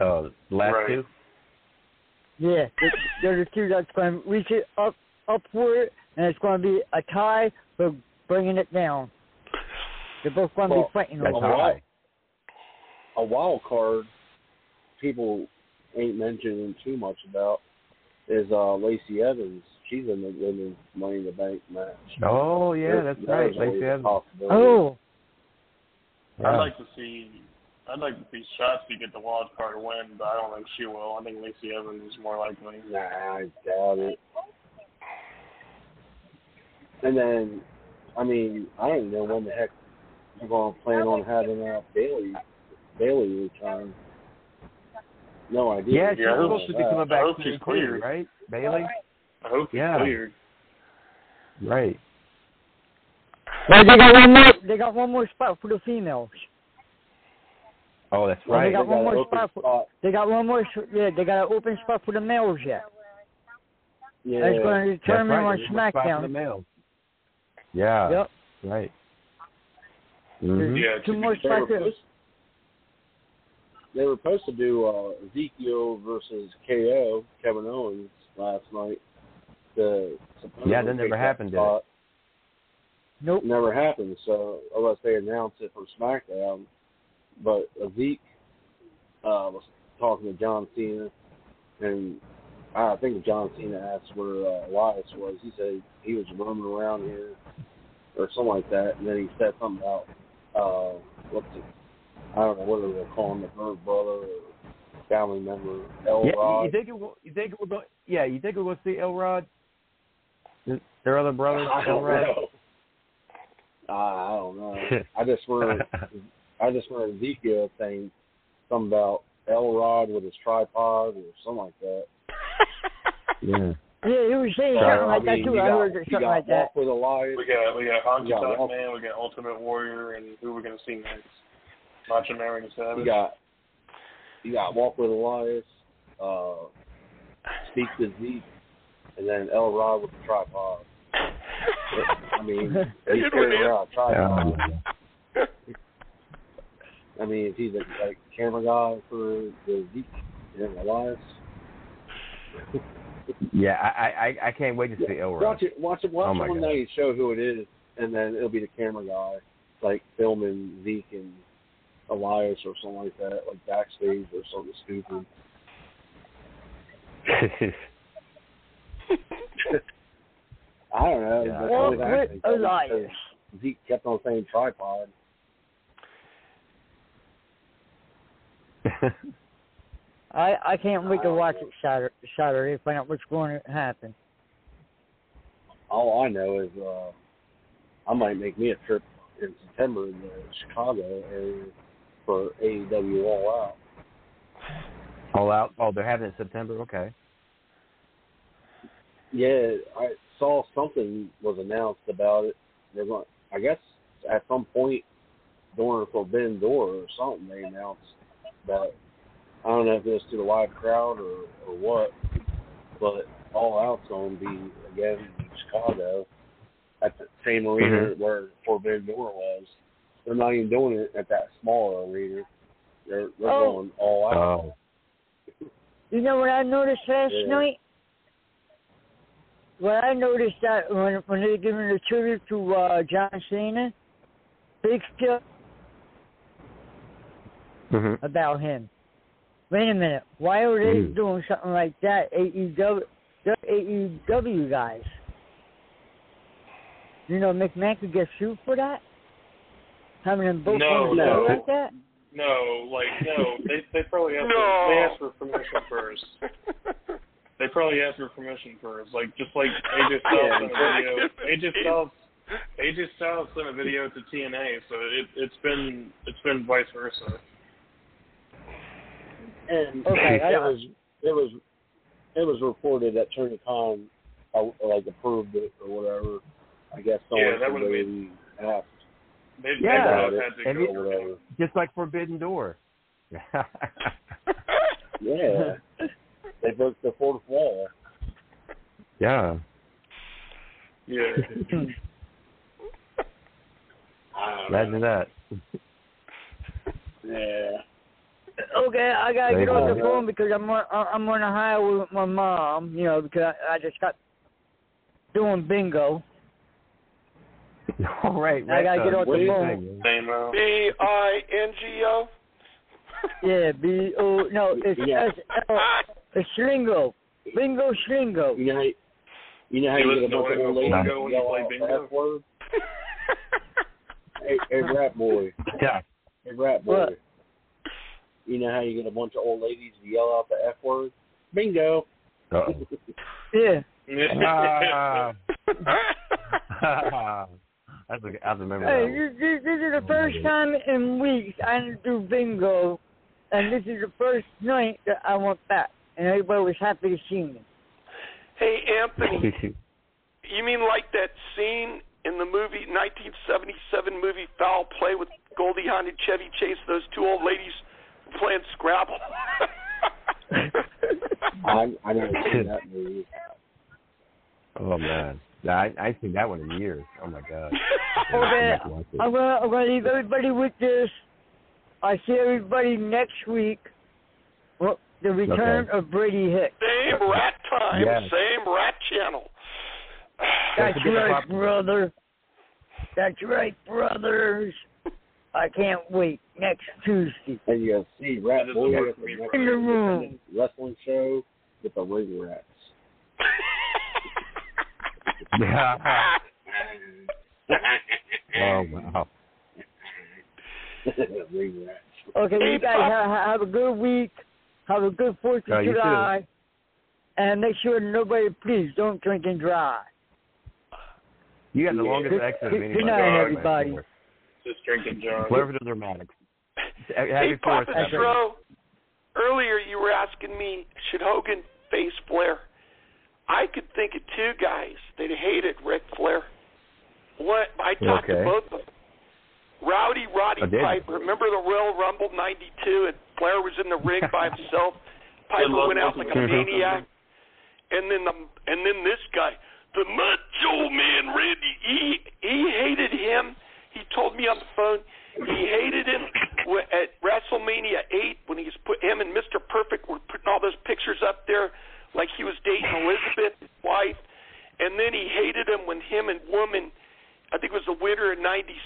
Last two? Yeah, they're the two that's going to reach it up for it, and it's going to be a tie for bringing it down. They're both going to be fighting over it. A wild card people ain't mentioning too much about is Lacey Evans. She's in the women's Money in the Bank match. Oh, yeah, that's right. Lacey Evans. Oh. Yeah. I'd like to see Shotzi get the wild card win, but I don't think she will. I think Lacey Evans is more likely. Nah, I doubt it. And then, I mean, I don't know when the heck they're going to plan on having Bailey return. No idea. Yeah, she's supposed to be coming back. I hope she's cleared, right, Bailey? I hope she's cleared. Right. Well, they got one more spot for the females. Oh, that's right. They got an open spot for the males yet. Yeah. That's going to determine on SmackDown. The males. Yeah. Yep. Right. Mm-hmm. Yeah. Two more spots. They were supposed to do Ezekiel versus KO, Kevin Owens, last night. That never happened, did it? Nope. Never happened, so unless they announced it from SmackDown. But Zeke was talking to John Cena, and I think John Cena asked where Elias was. He said he was roaming around here or something like that, and then he said something about, I don't know whether they're calling the her brother or family member, Elrod. You think we'll go see Elrod? Their other brother, Elrod? I don't know. I just heard an Ezekiel thing, something about Elrod with his tripod or something like that. Yeah. Yeah, he was saying something like that too. I heard something like that. With Elias. We got Honky Tonk Man. We got Ultimate Warrior, and who we're gonna see next? Macho Man and Savage. You got Walk with Elias, Speak to Zeke, and then Elrod with the tripod. I mean, he's carrying around a tripod. I mean, is he the camera guy for the Zeke and Elias? Yeah, I can't wait to see Elrod. Watch one night show who it is, and then it'll be the camera guy, filming Zeke and Elias or something like that, backstage or something stupid. I don't know. Yeah. Elias. Zeke kept on saying tripod. I can't wait to watch it Saturday to find out what's going to happen. All I know is I might make me a trip in September in the Chicago area for AEW All Out. All Out? Oh, they're having it in September? Okay. Yeah, I saw something was announced about it. They're going, I guess at some point during Forbidden Door or something, they announced that. I don't know if it was to the live crowd or what, but All Out's going to be, again, in Chicago at the same arena where Forbidden Door was. They're not even doing it at that smaller arena. They're going All Out. Oh. You know what I noticed last night? Well, I noticed that when they were giving the tribute to John Cena, big stuff about him. Wait a minute. Why are they doing something like that? AEW guys. You know, McMahon could get sued for that. Having them both like that. No. They probably have to ask for permission first. They probably asked for permission first. Just AJ Styles sent a video. AJ Styles sent a video to TNA, so it's been vice versa. And it was reported that Tony Khan approved it or whatever. I guess someone really asked. They just like Forbidden Door. Yeah, they broke the fourth wall. Yeah. Imagine that. Yeah. Okay, I gotta get off the phone because I'm on a highway with my mom, because I just got doing bingo. All right, I gotta get off the phone. BINGO. Yeah, BO. No, it's SL. It's Slingo. Bingo Slingo. You know how you get a bunch of lingo when you play bingo. Hey, rap boy. Yeah. Hey, rap boy. What? You know how you get a bunch of old ladies to yell out the F word? Bingo. Yeah. I remember that. This is the first time in weeks I didn't do bingo, and this is the first night that I went back, and everybody was happy to see me. Hey, Anthony, you mean like that scene in the movie, 1977 movie Foul Play with Goldie Hawn and Chevy Chase, those two old ladies playing Scrabble? I never seen that movie. Oh man, I seen that one in years. Oh my god. Okay, I'm gonna leave everybody with this. I see everybody next week. Well, the return of Brady Hicks. Same rat time, yes. Same rat channel. That's right, brother. That's right, brothers. I can't wait. Next Tuesday. And you'll see Rat Boy in the room. Wrestling show with the ring rats. Oh, wow. Ring rats. Okay, you guys have a good week. Have a good 4th of July. Too. And make sure nobody, please, don't drink and drive. You got the longest exit of anybody. Good night, everybody. Just drink and drive. Whatever the dramatic. Hey, Papa Stro, earlier you were asking me, should Hogan face Flair? I could think of two guys that hated Ric Flair. What I talked to both of them. Rowdy Roddy Piper. Remember the Royal Rumble 92 and Flair was in the ring by himself. Piper went out like a maniac. And then this guy, the Macho Man Randy, he hated him. He told me on the phone he hated him at WrestleMania 8 when he was him and Mr. Perfect were putting all those pictures up there like he was dating Elizabeth, his wife. And then he hated him when him and woman, I think it was the winter in 96,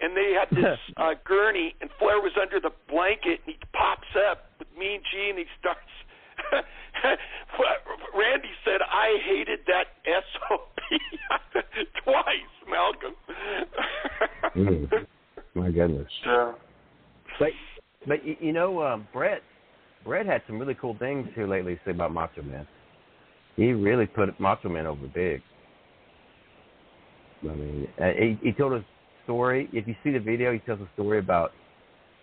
and they had this gurney, and Flair was under the blanket, and he pops up with Mean Gene, and he starts. Randy said, I hated that SOP twice, Malcolm. My goodness. But you know, Brett had some really cool things here lately to say about Macho Man. He really put Macho Man over big. I mean, he told us story. If you see the video, he tells a story about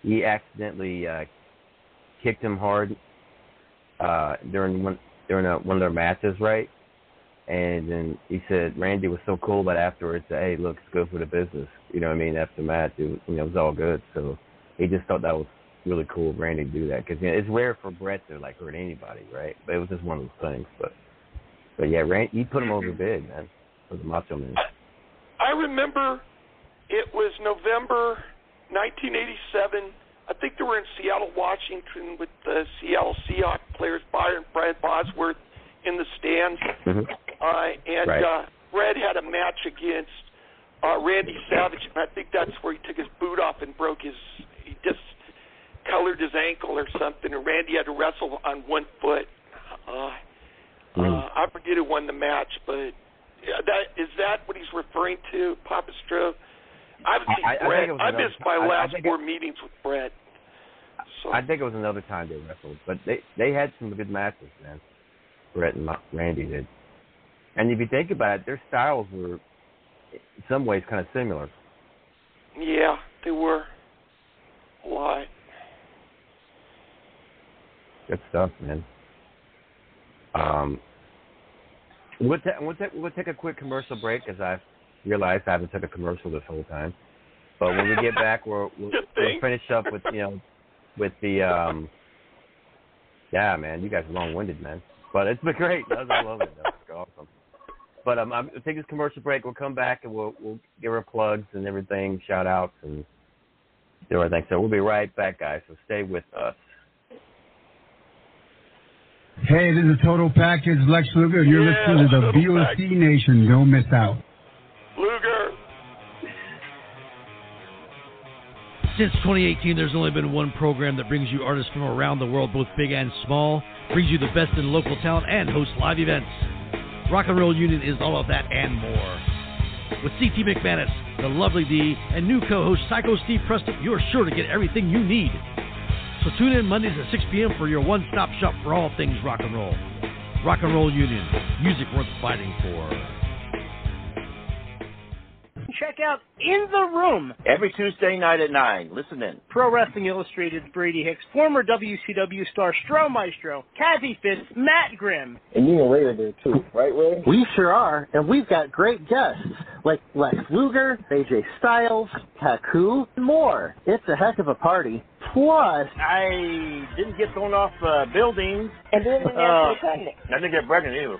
he accidentally kicked him hard during one of their matches, right? And then he said Randy was so cool, but afterwards, hey, look, it's good for the business. You know what I mean? After the match, it was all good. So he just thought that was really cool, Randy, to do that because it's rare for Brett to like hurt anybody, right? But it was just one of those things. But yeah, Randy, he put him over big, man. It was a Macho Man. I remember. It was November 1987. I think they were in Seattle, Washington with the Seattle Seahawks players, Byron, Brad Bosworth in the stands. Mm-hmm. Brad had a match against Randy Savage, and I think that's where he took his boot off and he discolored his ankle or something, and Randy had to wrestle on one foot. I forget who won the match, but is that what he's referring to, Papa Stroh? I missed my last four meetings with Brett. So. I think it was another time they wrestled, but they had some good matches, man. Brett and Randy did. And if you think about it, their styles were, in some ways, kind of similar. Yeah, they were. A lot. Good stuff, man. We'll take a quick commercial break, as I've realized I haven't took a commercial this whole time, but when we get back, we'll finish up with yeah, man, you guys are long-winded, man, but it's been great. I love it. That's awesome. But I'm take this commercial break. We'll come back and we'll give her plugs and everything, shout outs and do everything. So we'll be right back, guys. So stay with us. Hey, this is Total Package, Lex Luger. You're listening to the VOC Nation. Don't miss out. Luger. Since 2018, there's only been one program that brings you artists from around the world, both big and small, brings you the best in local talent, and hosts live events. Rock and Roll Union is all of that and more. With CT McManus, the Lovely D, and new co-host Psycho Steve Preston, you're sure to get everything you need. So tune in Mondays at 6 p.m. for your one-stop shop for all things rock and roll. Rock and Roll Union, music worth fighting for. Check out In the Room every Tuesday night at 9. Listen in. Pro Wrestling Illustrated, Brady Hicks, former WCW star Stro Maestro, Kathy Fitz, Matt Grimm. And you and Ray are there too, right, Ray? We sure are, and we've got great guests like Lex Luger, AJ Styles, Haku, and more. It's a heck of a party. Plus, I didn't get thrown off buildings. And then I didn't get pregnant either.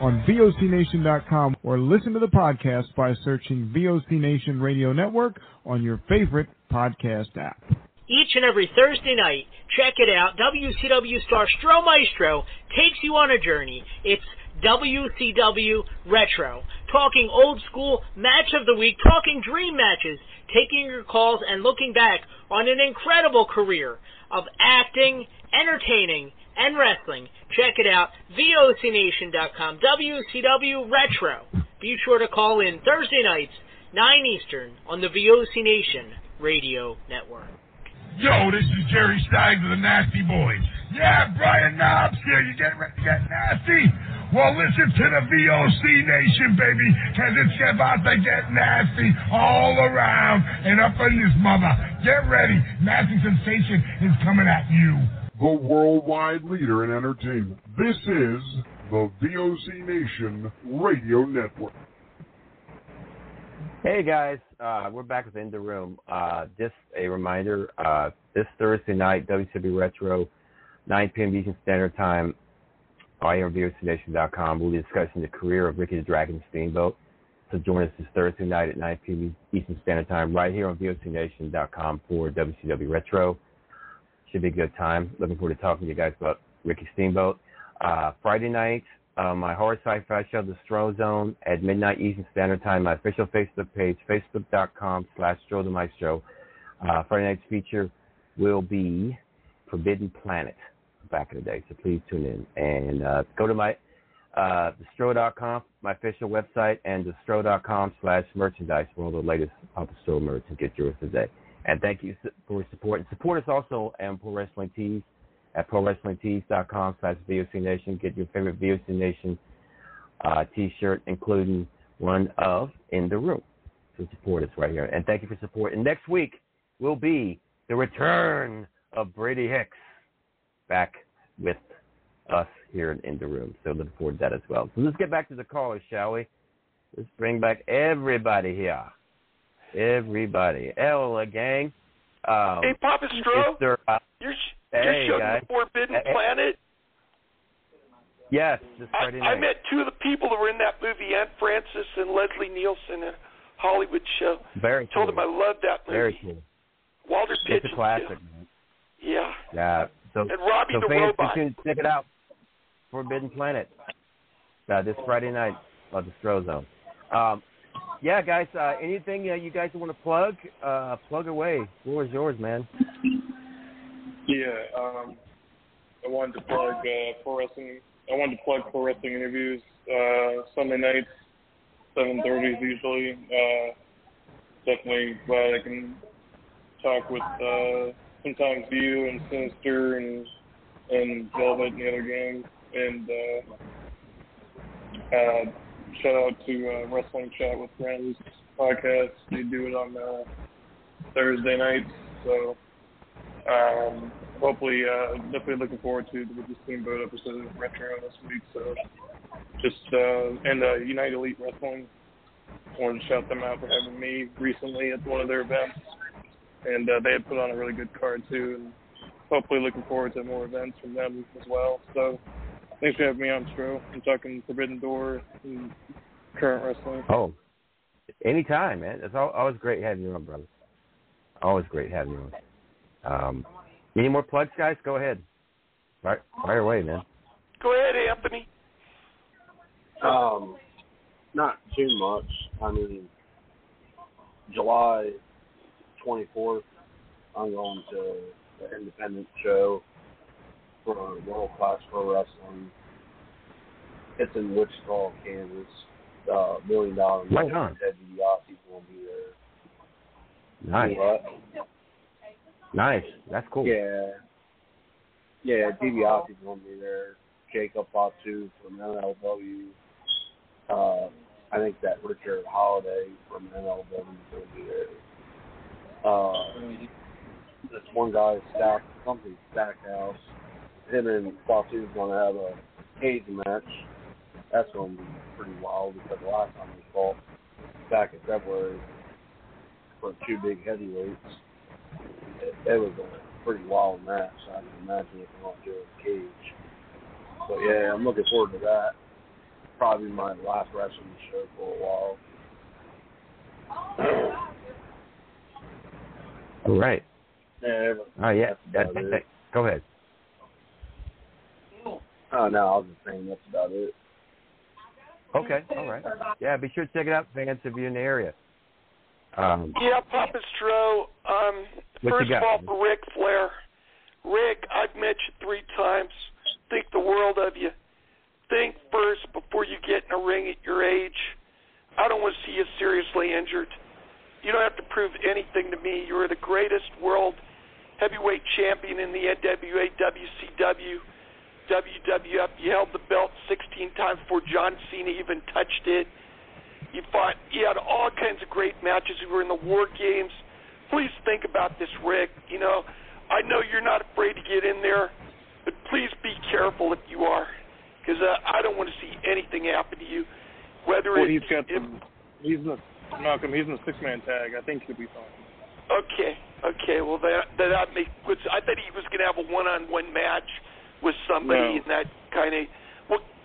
on VOCNation.com or listen to the podcast by searching VOC Nation Radio Network on your favorite podcast app. Each and every Thursday night, check it out. WCW star Stro Maestro takes you on a journey. It's WCW Retro. Talking old school match of the week, talking dream matches, taking your calls and looking back on an incredible career of acting, entertaining, and wrestling. Check it out, VOCNation.com, WCW Retro. Be sure to call in Thursday nights, 9 Eastern, on the VOC Nation Radio Network. Yo, this is Jerry Stein of the Nasty Boys. Yeah, Brian Knobs here, you getting ready to get nasty? Well, listen to the VOC Nation, baby, because it's about to get nasty all around and up in this mother. Get ready. Nasty Sensation is coming at you. The worldwide leader in entertainment. This is the VOC Nation Radio Network. Hey, guys. We're back within the room. Just a reminder, this Thursday night, WCW Retro, 9 p.m. Eastern Standard Time, on VOCNation.com. We'll be discussing the career of Ricky the Dragon Steamboat. So join us this Thursday night at 9 p.m. Eastern Standard Time right here on VOCNation.com for WCW Retro. Should be a good time. Looking forward to talking to you guys about Ricky Steamboat. Friday night, my horror sci-fi show, The Stro Zone, at midnight Eastern Standard Time. My official Facebook page, facebook.com/StroToMyShow. Friday night's feature will be Forbidden Planet, back in the day. So please tune in and go to my thestro.com, my official website, and thestro.com/merchandise for all the latest Papa Stro merch and get yours today. And thank you for your support. And support us also on Pro Wrestling Tees at ProWrestlingTees.com/VOC Nation. Get your favorite VOC Nation T-shirt, including one of In the Room. So support us right here. And thank you for support. And next week will be the return of Brady Hicks back with us here in the room. So looking forward to that as well. So let's get back to the callers, shall we? Let's bring back everybody here. Everybody. Hello, gang. Hey, Papa Stro. Your show, Forbidden Planet? Yes. I met two of the people that were in that movie, Anne Francis and Leslie Nielsen, a Hollywood show. Very cool. Told them I loved that movie. Very cool. Walter Pigeon. It's a classic, man. Yeah. Yeah. So, and Robbie the Robot. Check it out. Forbidden Planet. This Friday night on the Stro Zone. Yeah, guys, anything you guys want to plug? Plug away. What is yours, man? Yeah, I wanted to plug pro wrestling interviews Sunday nights, 7:30 usually. Definitely glad I can talk with sometimes you and Sinister and Velvet and the other gang. And shout out to Wrestling Chat with Friends podcast. They do it on Thursday nights. So hopefully, definitely looking forward to the Ricky Steamboat episode of Retro this week. So Unite Elite Wrestling. I wanted to shout them out for having me recently at one of their events. And they had put on a really good card, too. And hopefully looking forward to more events from them as well. So thanks for having me on, Stro. I'm talking Forbidden Door and current wrestling. Oh, anytime, man. It's always great having you on, brother. Always great having you on. Any more plugs, guys? Go ahead. Fire away, man. Go ahead, Anthony. Not too much. I mean, July 24th, I'm going to the independent show for World Class Pro Wrestling. It's in Wichita, Kansas. $1 million. Ted DiBiase will be there. Nice. Yeah. Nice. That's cool. Yeah. Yeah, DiBiase's going to be there. Jacob Fatu from MLW. I think that Richard Holiday from MLW is going to be there. This one guy, Stackhouse, him and Fatu's going to have a cage match. That's going to be pretty wild because the last time we fought back in February for two big heavyweights, it was a pretty wild match. I can imagine if you want to do a cage. But yeah, I'm looking forward to that. Probably my last wrestling show for a while. All right. Yeah. That's go ahead. Oh no, I was just saying that's about it. Okay, all right. Yeah, be sure to check it out, fans, if you're in the area. Yeah, Papa Stroh. First of all, for Ric Flair. Rick, I've met you 3 times. Think the world of you. Think first before you get in a ring at your age. I don't want to see you seriously injured. You don't have to prove anything to me. You're the greatest world heavyweight champion in the NWA, WCW, WWF. You held the belt 16 times before John Cena even touched it. You fought. You had all kinds of great matches. You were in the War Games. Please think about this, Rick. You know, I know you're not afraid to get in there, but please be careful if you are, because I don't want to see anything happen to you. Malcolm, he's in a 6-man tag. I think he'll be fine. Okay. Well, that makes. I thought he was going to have a 1-on-1 match with somebody, no. And that kind of.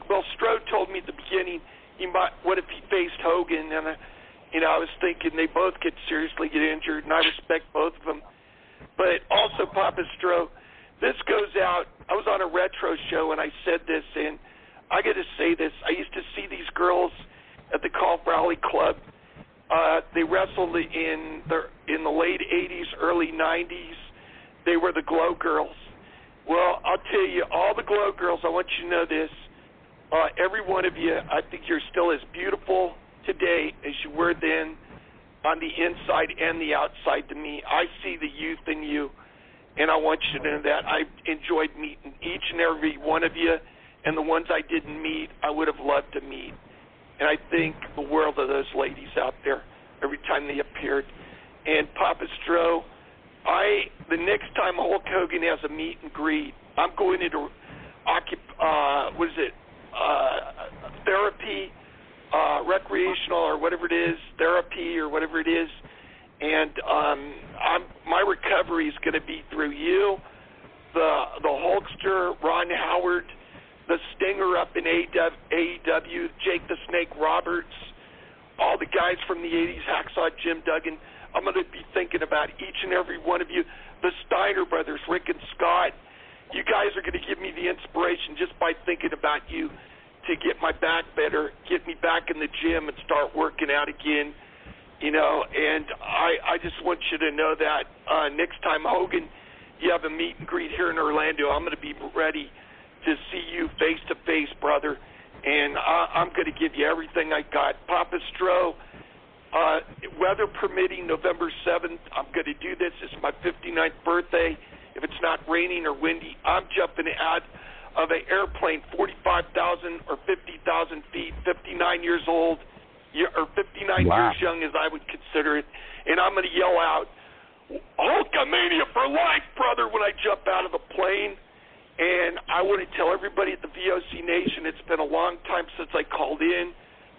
Well, Stroh told me at the beginning he might. What if he faced Hogan? And I was thinking they both could seriously get injured, and I respect both of them. But also, Papa Stroh, this goes out. I was on a retro show, and I said this, and I got to say this. I used to see these girls at the Call Rally Club. They wrestled in the late 80s, early 90s. They were the Glow Girls. Well, I'll tell you, all the Glow Girls, I want you to know this. Every one of you, I think you're still as beautiful today as you were then on the inside and the outside to me. I see the youth in you, and I want you to know that. I enjoyed meeting each and every one of you, and the ones I didn't meet, I would have loved to meet. And I think the world of those ladies out there every time they appeared. And Papa Stroh, the next time Hulk Hogan has a meet and greet, I'm going into therapy, recreational or whatever it is, and my recovery is going to be through you, the Hulkster, Ron Howard, the Stinger up in AEW, Jake the Snake Roberts, all the guys from the 80s, Hacksaw Jim Duggan. I'm going to be thinking about each and every one of you. The Steiner brothers, Rick and Scott, you guys are going to give me the inspiration just by thinking about you to get my back better, get me back in the gym and start working out again. You know, and I just want you to know that next time, Hogan, you have a meet and greet here in Orlando, I'm going to be ready to see you face to face, brother. And I'm going to give you everything I got. Papa Stroh, weather permitting, November 7th, I'm going to do this. It's my 59th birthday. If it's not raining or windy, I'm jumping out of an airplane 45,000 or 50,000 feet, 59 years old, or 59 years young as I would consider it. And I'm going to yell out, Hulkamania for life, brother, when I jump out of the plane. And I want to tell everybody at the VOC Nation, it's been a long time since I called in.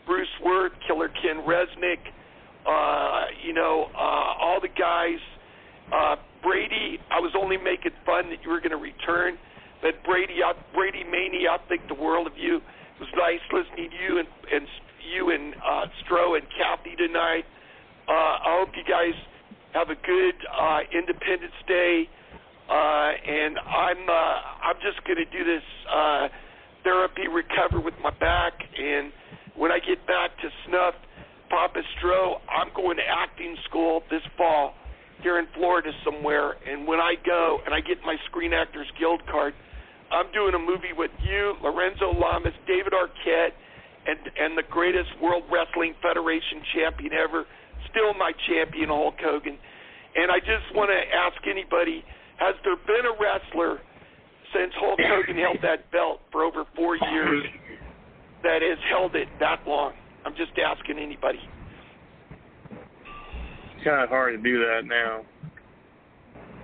Bruce Worth, Killer Ken Resnick, all the guys. Brady, I was only making fun that you were going to return. But Brady Mania, I think the world of you. It was nice listening to you and Stroh and Kathy tonight. I hope you guys have a good Independence Day. And I'm just going to do this therapy recover with my back. And when I get back to snuff, Papa Stroh, I'm going to acting school this fall here in Florida somewhere, and when I go and I get my Screen Actors Guild card, I'm doing a movie with you, Lorenzo Lamas, David Arquette, and the greatest World Wrestling Federation champion ever, still my champion, Hulk Hogan. And I just want to ask anybody, has there been a wrestler since Hulk Hogan held that belt for over 4 years that has held it that long? I'm just asking anybody. It's kind of hard to do that now.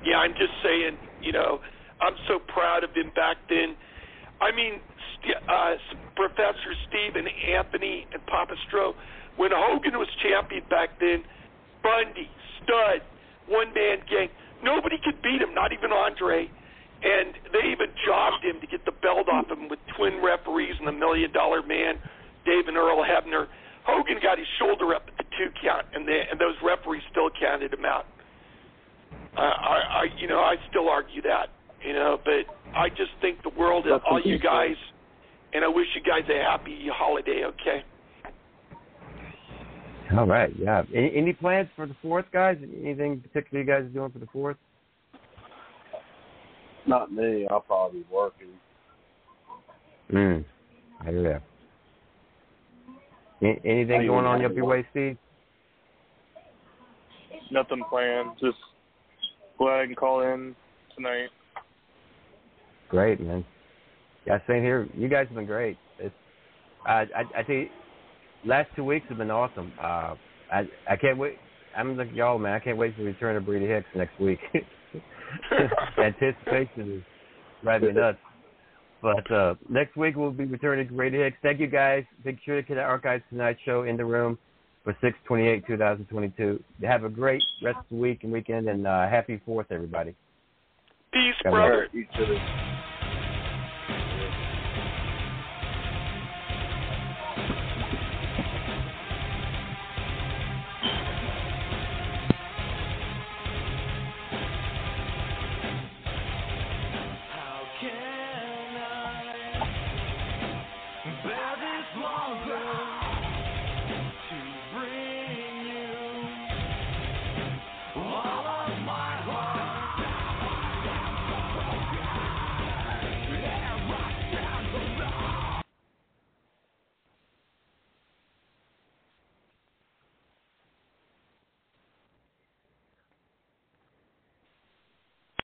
Yeah, I'm just saying, you know, I'm so proud of him back then. I mean, Professor Steve and Anthony and Papa Stroh, when Hogan was champion back then, Bundy, Stud, one-man gang, nobody could beat him, not even Andre. And they even jobbed him to get the belt off him with twin referees and the $1 Million Man, Dave and Earl Hebner. Hogan got his shoulder up at the 2 count, and those referees still counted him out. I still argue that, you know, but I just think the world of all you guys, and I wish you guys a happy holiday, okay? All right, yeah. Any plans for the 4th, guys? Anything particular you guys are doing for the 4th? Not me. I'll probably be working. I hear that. Anything going on up your way, Steve? Nothing planned. Just glad I can call in tonight. Great, man. Yeah, same here. You guys have been great. I think last 2 weeks have been awesome. I can't wait. I'm like y'all, man. I can't wait for the return of Brady Hicks next week. Anticipation is driving me nuts. But next week we'll be returning to Brady Hicks. Thank you, guys. Make sure to archive tonight's show in the room for 6/28/2022. Have a great rest of the week and weekend, and happy 4th, everybody. Peace, brother.